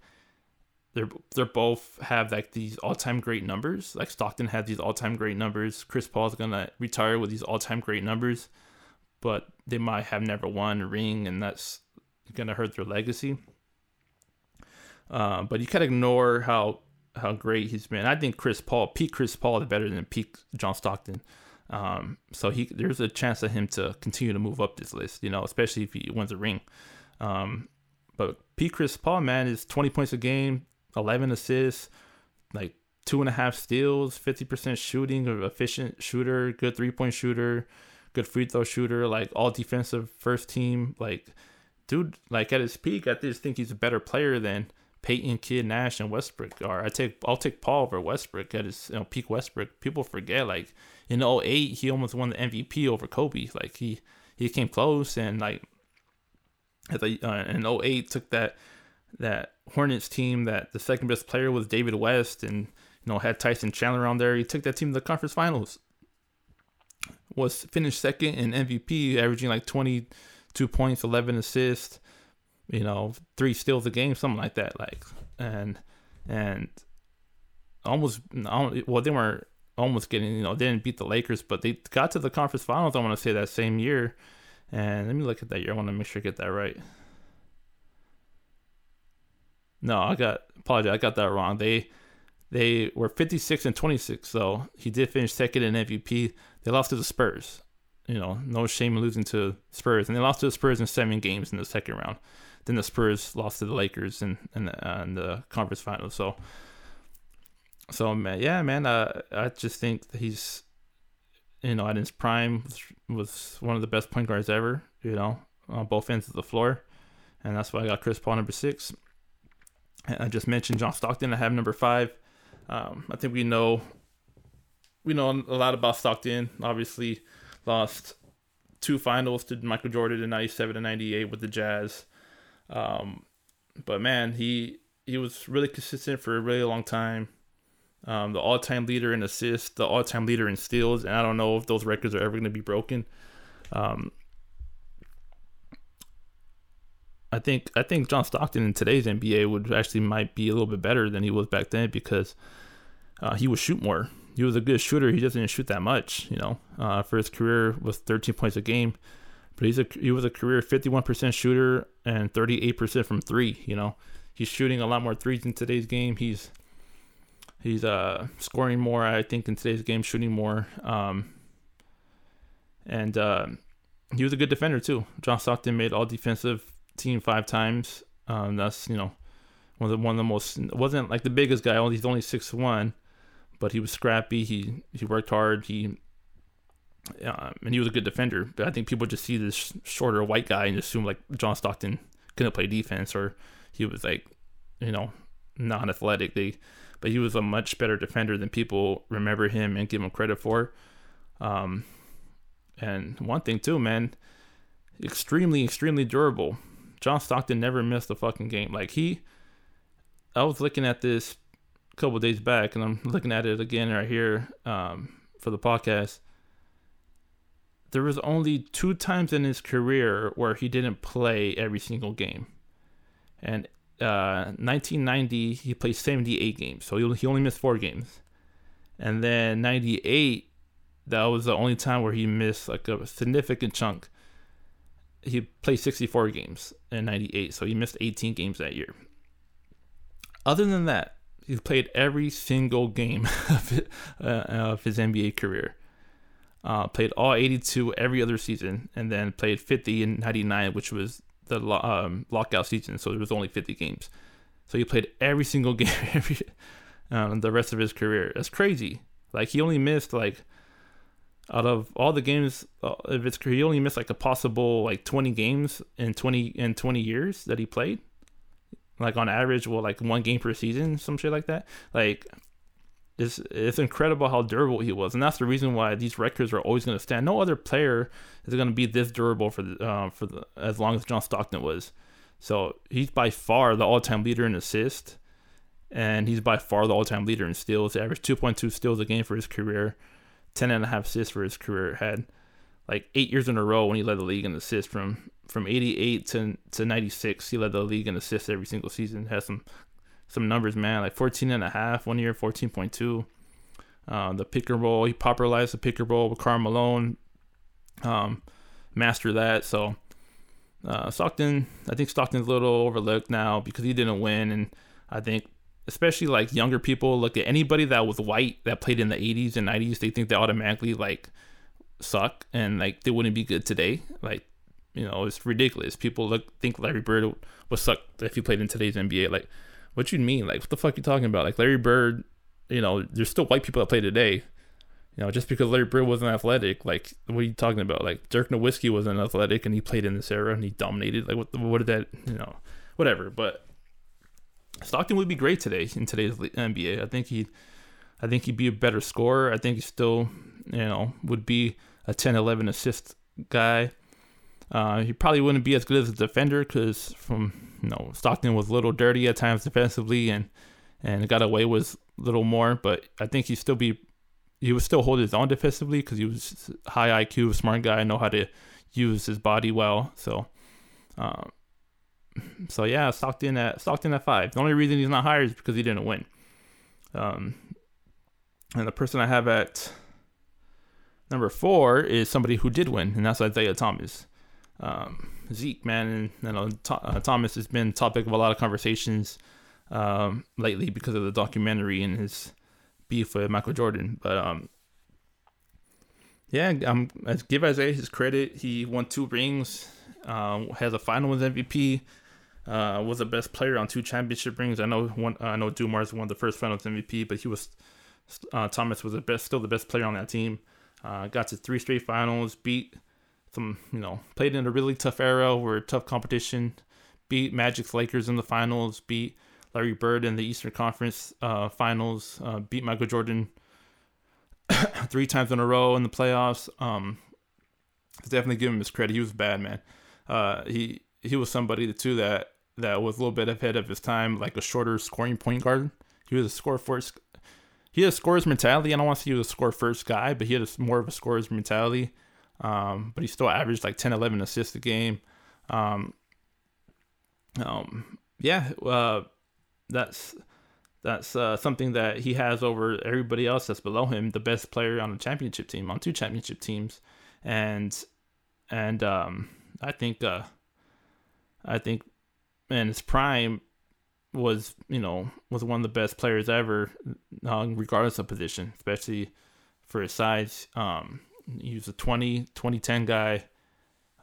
they're they're both have like these all-time great numbers. Like Stockton had these all-time great numbers. Chris Paul's gonna retire with these all-time great numbers, but they might have never won a ring, and that's gonna hurt their legacy. Uh, but you can't ignore how how great he's been. I think Chris Paul, peak Chris Paul, is better than peak John Stockton. Um, so he there's a chance of him to continue to move up this list, you know, especially if he wins a ring. Um, but peak Chris Paul, man, is twenty points a game, eleven assists, like two and a half steals, fifty percent shooting, efficient shooter, good three point shooter, good free throw shooter, like all defensive first team. Like, dude, like at his peak, I just think he's a better player than Payton, Kidd, Nash, and Westbrook are. I take I'll take Paul over Westbrook at his you know, peak Westbrook. People forget, like in oh eight he almost won the M V P over Kobe. Like he, he came close, and like at the uh, in oh eight took that that Hornets team that the second best player was David West, and you know had Tyson Chandler on there. He took that team to the conference finals. Was finished second in M V P, averaging like twenty-two points, eleven assists, you know, three steals a game, something like that. Like, and, and almost, well, they weren't almost getting, you know, they didn't beat the Lakers, but they got to the conference finals, I want to say, that same year. And let me look at that year. I want to make sure I get that right. No, I got, apologize, I got that wrong. They, they were fifty-six and twenty-six. So he did finish second in M V P. They lost to the Spurs. You know, no shame in losing to Spurs. And they lost to the Spurs in seven games in the second round. Then the Spurs lost to the Lakers in in the, uh, in the conference finals. So, so man, yeah, man, uh, I just think that he's, you know, at his prime was one of the best point guards ever. You know, on both ends of the floor, and that's why I got Chris Paul number six. And I just mentioned John Stockton. I have number five. Um, I think we know, we know a lot about Stockton. Obviously, lost two finals to Michael Jordan in ninety-seven and ninety-eight with the Jazz. Um, but man, he, he was really consistent for a really long time. Um, the all-time leader in assists, the all-time leader in steals. And I don't know if those records are ever going to be broken. Um, I think, I think John Stockton in today's N B A would actually might be a little bit better than he was back then, because, uh, he would shoot more. He was a good shooter. He doesn't shoot that much, you know, uh, for his career was thirteen points a game. But he's a, he was a career fifty-one percent shooter and thirty-eight percent from three. You know, he's shooting a lot more threes in today's game. He's he's uh, scoring more, I think, in today's game, shooting more. Um, and uh, he was a good defender, too. John Stockton made all defensive team five times. Um, that's, you know, one of, the, one of the most, wasn't like the biggest guy. He's only six foot one, but he was scrappy. He, he worked hard. He Um, and he was a good defender, but I think people just see this shorter white guy and assume like John Stockton couldn't play defense, or he was like, you know, non-athletic. They, but he was a much better defender than people remember him and give him credit for. Um, and one thing too, man, extremely, extremely durable. John Stockton never missed a fucking game. Like he, I was looking at this a couple of days back, and I'm looking at it again right here um, for the podcast. There was only two times in his career where he didn't play every single game. And uh, nineteen ninety, he played seventy-eight games. So he only missed four games. And then ninety-eight, that was the only time where he missed like a significant chunk. He played sixty-four games in ninety-eight. So he missed eighteen games that year. Other than that, he's played every single game of, uh, of his N B A career. Uh, played all eighty-two every other season, and then played fifty in ninety-nine, which was the lo- um, lockout season. So there was only fifty games. So he played every single game every um, the rest of his career. That's crazy. Like he only missed like out of all the games uh, of his career, he only missed like a possible like twenty games in twenty in twenty years that he played. like on average, well, like one game per season, some shit like that. Like, it's it's incredible how durable he was, and that's the reason why these records are always going to stand. No other player is going to be this durable for the, uh, for the, as long as John Stockton was. So he's by far the all-time leader in assists, and he's by far the all-time leader in steals. He averaged two point two steals a game for his career, ten and a half assists for his career. Had like eight years in a row when he led the league in assists. From from eighty-eight to to ninety-six, he led the league in assists every single season. Has some some numbers, man, like fourteen and a half one year, fourteen point two. Uh, the pick and roll, he popularized the pick and roll with Karl Malone. Um, mastered that. So uh, Stockton, I think Stockton's a little overlooked now because he didn't win, and I think especially like younger people look at anybody that was white that played in the eighties and nineties, they think they automatically like suck and like they wouldn't be good today. Like, you know, it's ridiculous. People look think Larry Bird would suck if he played in today's N B A. Like, what you mean? Like, what the fuck are you talking about? Like, Larry Bird, you know, there's still white people that play today. You know, just because Larry Bird wasn't athletic, like, what are you talking about? Like, Dirk Nowitzki wasn't athletic, and he played in this era, and he dominated. Like, what, what did that, you know, whatever. But Stockton would be great today in today's N B A. I think he, I think he'd be a better scorer. I think he still, you know, would be a ten, eleven assist guy. Uh, he probably wouldn't be as good as a defender because from, you know, Stockton was a little dirty at times defensively and, and got away with a little more, but I think he'd still be, he would still hold his own defensively because he was high I Q, smart guy, know how to use his body well. So, um, so yeah, Stockton at, Stockton at five. The only reason he's not higher is because he didn't win. Um, and the person I have at number four is somebody who did win, and that's Isiah Thomas. Um, Zeke, man, and you know, Th- uh, Thomas has been topic of a lot of conversations um, lately because of the documentary and his beef with Michael Jordan. But um, yeah, um, I give Isiah his credit. He won two rings, uh, has a Finals M V P, uh, was the best player on two championship rings. I know one, I know Dumars won the first Finals M V P, but he was uh, Thomas was the best, still the best player on that team. Uh, got to three straight Finals, beat. Some, you know, played in a really tough era where tough competition, beat Magic's Lakers in the finals, beat Larry Bird in the Eastern Conference uh, finals, uh, beat Michael Jordan three times in a row in the playoffs. Um, definitely give him his credit. He was bad, man. Uh, he he was somebody too that that was a little bit ahead of his time, like a shorter scoring point guard. He was a score first. He had a scorer's mentality. I don't want to say he was a score first guy, but he had a, more of a scorer's mentality. Um, but he still averaged like ten, eleven assists a game. Um, um, yeah, uh, that's that's uh, something that he has over everybody else that's below him. The best player on a championship team, on two championship teams, and and um, I think uh, I think, man, his prime was you know was one of the best players ever, uh, regardless of position, especially for his size. Um, He was a twenty, twenty ten guy,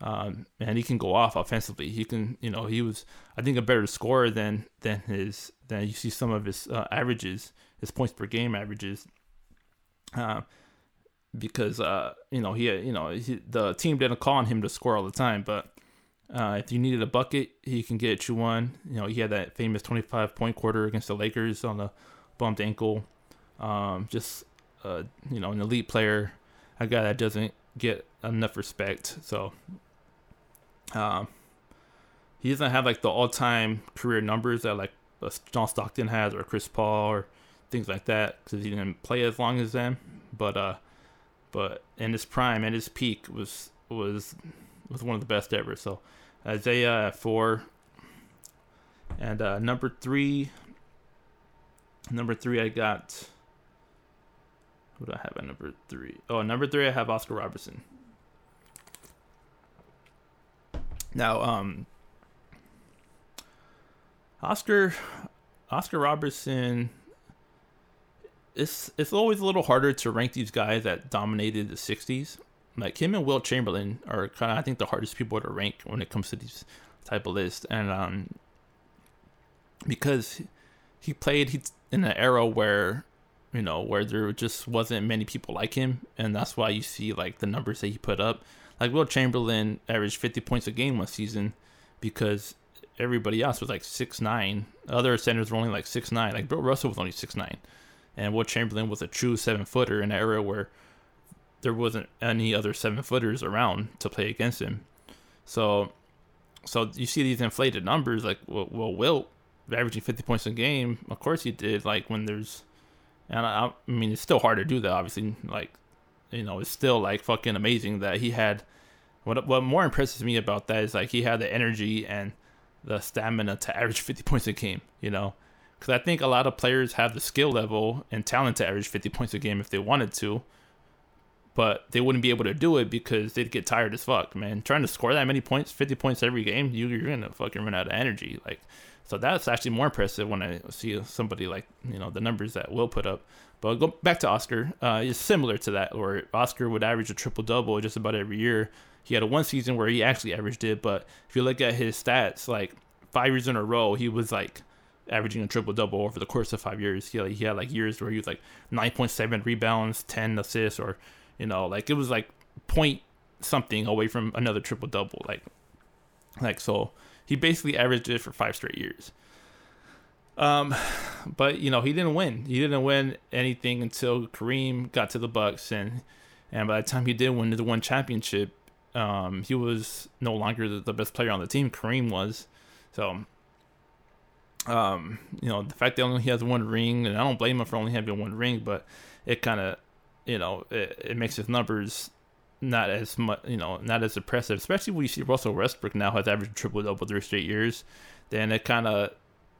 um, and he can go off offensively. He can, you know, he was, I think, a better scorer than than his than you see some of his uh, averages, his points per game averages, uh, because uh, you know he had, you know he, the team didn't call on him to score all the time, but uh, if you needed a bucket, he can get you one. You know, he had that famous twenty-five point quarter against the Lakers on the bumped ankle. Um, just uh, you know, an elite player. A guy that doesn't get enough respect. So um, he doesn't have like the all-time career numbers that like John Stockton has or Chris Paul or things like that because he didn't play as long as them. But uh, but in his prime, at his peak, was was was one of the best ever. So Isiah at four, and uh, number three. Number three, I got. Who do I have at number three? Oh, number three, I have Oscar Robertson. Now, um, Oscar, Oscar Robertson. It's it's always a little harder to rank these guys that dominated the sixties. Like him and Wilt Chamberlain are kind of, I think, the hardest people to rank when it comes to these type of lists, and um, because he played he in an era where. You know, where there just wasn't many people like him, and that's why you see like the numbers that he put up. Like Wilt Chamberlain averaged fifty points a game one season because everybody else was like six nine. Other centers were only like six nine. Like Bill Russell was only six nine. And Wilt Chamberlain was a true seven-footer in an era where there wasn't any other seven-footers around to play against him. So so you see these inflated numbers. Like, well, well Wilt averaging fifty points a game. Of course he did. Like, when there's... And I, I mean, it's still hard to do that, obviously. Like, you know, it's still, like, fucking amazing that he had... What what more impresses me about that is, like, he had the energy and the stamina to average fifty points a game, you know? Because I think a lot of players have the skill level and talent to average fifty points a game if they wanted to. But they wouldn't be able to do it because they'd get tired as fuck, man. Trying to score that many points, fifty points every game, you, you're going to fucking run out of energy. Like, so that's actually more impressive when I see somebody like, you know, the numbers that Will put up. But go back to Oscar. Uh, it's similar to that, where Oscar would average a triple-double just about every year. He had a one season where he actually averaged it, but if you look at his stats, like five years in a row, he was like averaging a triple double over the course of five years. He, like, he had like years where he was like nine point seven rebounds, ten assists, or, you know, like it was like point something away from another triple double. Like, like, so he basically averaged it for five straight years. Um, but you know, he didn't win. He didn't win anything until Kareem got to the Bucks. And, and by the time he did win the one championship, Um, he was no longer the best player on the team. Kareem was. So, um, you know, the fact that only he has one ring, and I don't blame him for only having one ring, but it kind of, you know, it, it makes his numbers not as much, you know, not as impressive, especially when you see Russell Westbrook now has averaged triple-double three straight years. Then it kind of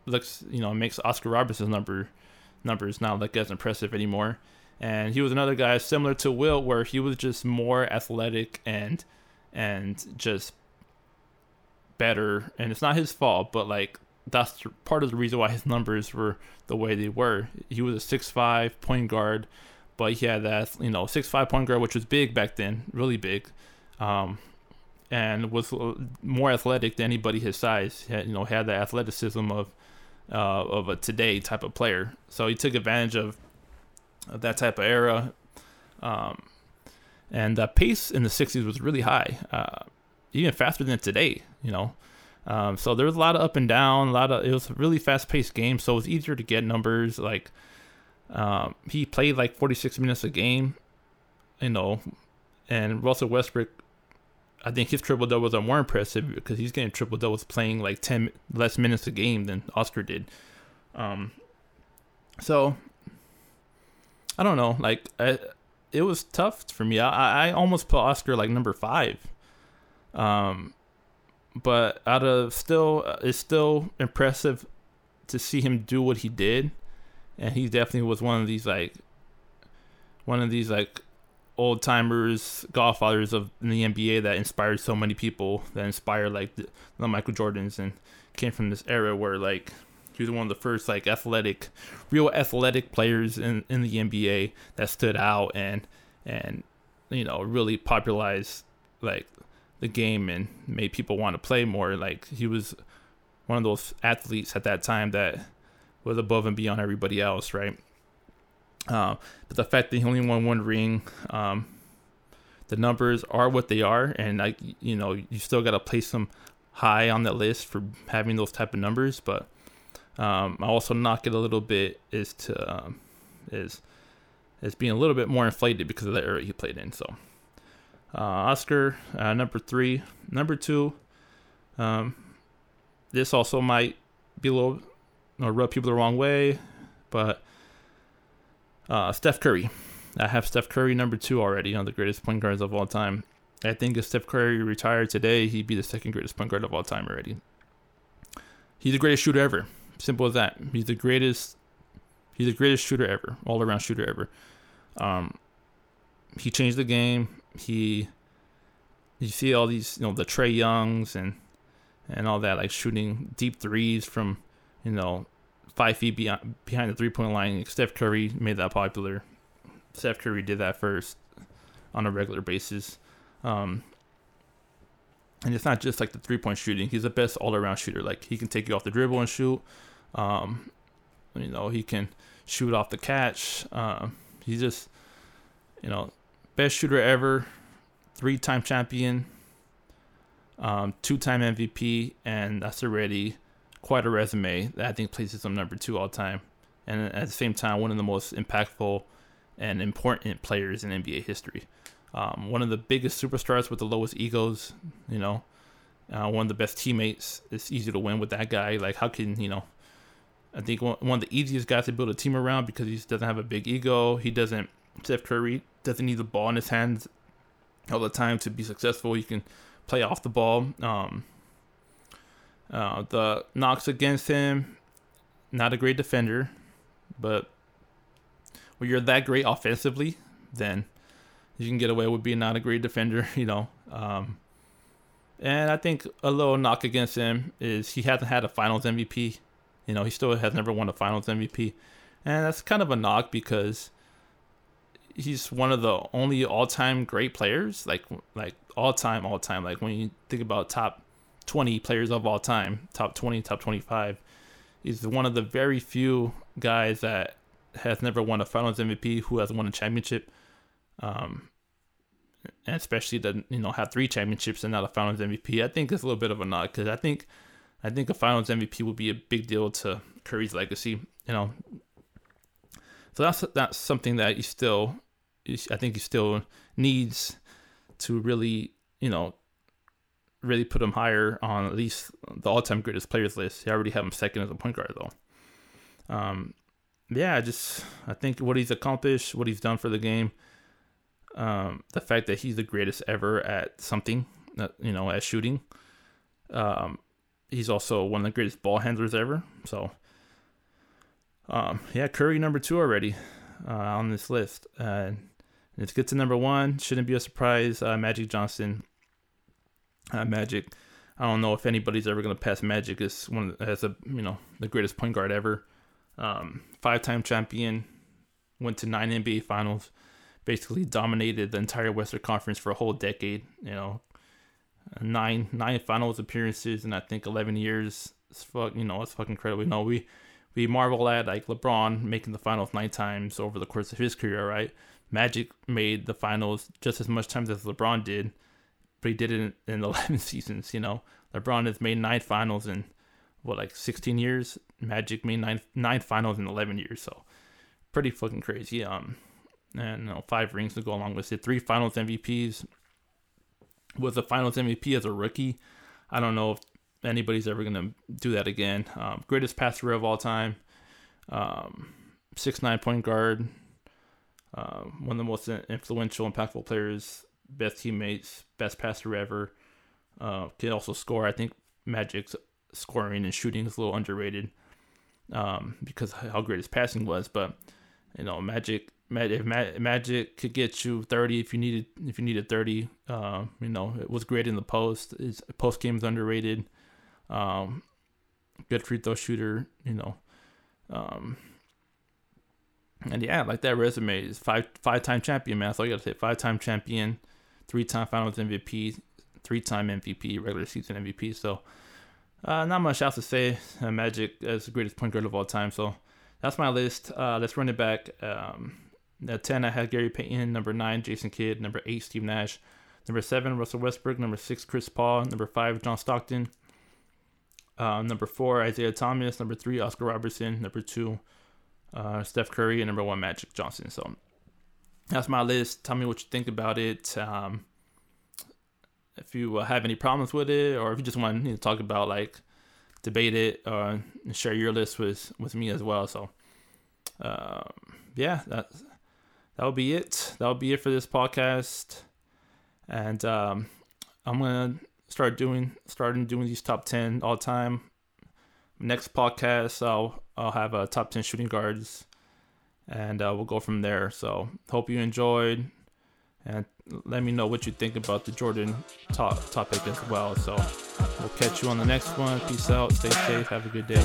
looks, you know, makes Oscar Robertson's number numbers not look as impressive anymore. And he was another guy similar to Will, where he was just more athletic and and just better, and it's not his fault, but like that's part of the reason why his numbers were the way they were. He was a six five point guard, but he had that, you know, six five point guard, which was big back then, really big, um and was more athletic than anybody his size. He had, you know, had the athleticism of uh of a today type of player. So he took advantage of of that type of era. um And the uh, pace in the sixties was really high, uh, even faster than today, you know. Um, so there was a lot of up and down, a lot of, it was a really fast-paced game, so it was easier to get numbers. Like, um, he played like forty-six minutes a game, you know. And Russell Westbrook, I think his triple-doubles are more impressive because he's getting triple-doubles playing like ten less minutes a game than Oscar did. Um, so, I don't know, like... I, It was tough for me. I, I almost put Oscar like number five, um, but out of still, it's still impressive to see him do what he did, and he definitely was one of these like, one of these like, old timers, godfathers of in the N B A that inspired so many people. That inspired like the, the Michael Jordans and came from this era where like. He was one of the first, like, athletic, real athletic players in, in the N B A that stood out and, and you know, really popularized, like, the game and made people want to play more. Like, he was one of those athletes at that time that was above and beyond everybody else, right? Um, but the fact that he only won one ring, um, the numbers are what they are. And, like, you know, you still got to place them high on the list for having those type of numbers, but... Um, I also knock it a little bit is to um, is is being a little bit more inflated because of the era he played in. So uh, Oscar uh, number three, number two. Um, this also might be a little or rub people the wrong way, but uh, Steph Curry. I have Steph Curry number two already, one of the greatest point guards of all time. I think if Steph Curry retired today, he'd be the second greatest point guard of all time already. He's the greatest shooter ever. Simple as that. He's the greatest. He's the greatest shooter ever, all around shooter ever. Um, he changed the game. He, you see all these, you know, the Trae Youngs and and all that, like shooting deep threes from, you know, five feet beyond, behind the three point line. Steph Curry made that popular. Steph Curry did that first on a regular basis. Um, and it's not just like the three point shooting. He's the best all around shooter. Like he can take you off the dribble and shoot. Um, you know, he can shoot off the catch. Um, he's just, you know, best shooter ever, three-time champion. um, two-time M V P, and that's already quite a resume that I think places him number two all time. And at the same time, one of the most impactful and important players in N B A history. Um, one of the biggest superstars with the lowest egos, you know, uh, one of the best teammates. It's easy to win with that guy. Like, how can, you know, I think one, one of the easiest guys to build a team around because he doesn't have a big ego. He doesn't, Steph Curry doesn't need the ball in his hands all the time to be successful. He can play off the ball. Um, uh, the knocks against him, not a great defender, but when you're that great offensively, then you can get away with being not a great defender, you know. Um, and I think a little knock against him is he hasn't had a finals M V P. You know, he still has never won a finals M V P. And that's kind of a knock because he's one of the only all-time great players. Like, like all-time, all-time. Like, when you think about top twenty players of all time, top twenty, top twenty-five, he's one of the very few guys that has never won a finals M V P who has won a championship. Um, and especially that, you know, have three championships and not a finals M V P. I think it's a little bit of a knock because I think, I think a finals M V P would be a big deal to Curry's legacy, you know. So that's, that's something that you still, I think he still needs to really, you know, really put him higher on at least the all-time greatest players list. He already have him second as a point guard though. Um, yeah, I just, I think what he's accomplished, what he's done for the game, Um, the fact that he's the greatest ever at something, you know, at shooting. Um, he's also one of the greatest ball handlers ever. So, um, yeah, Curry number two already uh, on this list. Uh, and let's get to number one. Shouldn't be a surprise. Uh, Magic Johnson. Uh, Magic. I don't know if anybody's ever going to pass Magic as one of the, as a you know the greatest point guard ever. Um, five-time champion. Went to nine N B A finals. Basically dominated the entire Western Conference for a whole decade, you know, nine nine finals appearances in I think eleven years. It's fuck, you know, it's fucking incredible. You know, we we marvel at like LeBron making the finals nine times over the course of his career, right? Magic made the finals just as much times as LeBron did, but he did it in, in eleven seasons. You know, LeBron has made nine finals in what like sixteen years. Magic made nine nine finals in eleven years, so pretty fucking crazy. Um. And you know, five rings to go along with it. Three finals M V Ps. Was a finals M V P as a rookie. I don't know if anybody's ever going to do that again. Um, greatest passer of all time. Um, six nine point guard. Uh, one of the most influential, impactful players. Best teammates. Best passer ever. Uh, can also score. I think Magic's scoring and shooting is a little underrated. Um, because how great his passing was. But, you know, Magic... If Magic could get you thirty if you needed if you needed thirty, uh, you know, it was great in the post. His post game's underrated. Um, good free throw shooter, you know, um, and yeah, like that resume is five five time champion, man. That's all you gotta say. Five time champion, three time Finals M V P, three time M V P, regular season M V P. So, uh, not much else to say. Uh, Magic is the greatest point guard of all time. So that's my list. Uh, let's run it back. Um. At ten, I had Gary Payton. Number nine, Jason Kidd. Number eight, Steve Nash. Number seven, Russell Westbrook. Number six, Chris Paul. Number five, John Stockton. Uh, number four, Isiah Thomas. Number three, Oscar Robertson. Number two, uh, Steph Curry. And number one, Magic Johnson. So that's my list. Tell me what you think about it. Um, if you uh, have any problems with it, or if you just want to you know, talk about, like, debate it, or uh, share your list with, with me as well. So, uh, yeah, that's... That'll be it. That'll be it for this podcast. And um, I'm going to start doing starting doing these top ten all time. Next podcast, I'll, I'll have a top ten shooting guards. And uh, we'll go from there. So, hope you enjoyed. And let me know what you think about the Jordan top, topic as well. So, we'll catch you on the next one. Peace out. Stay safe. Have a good day.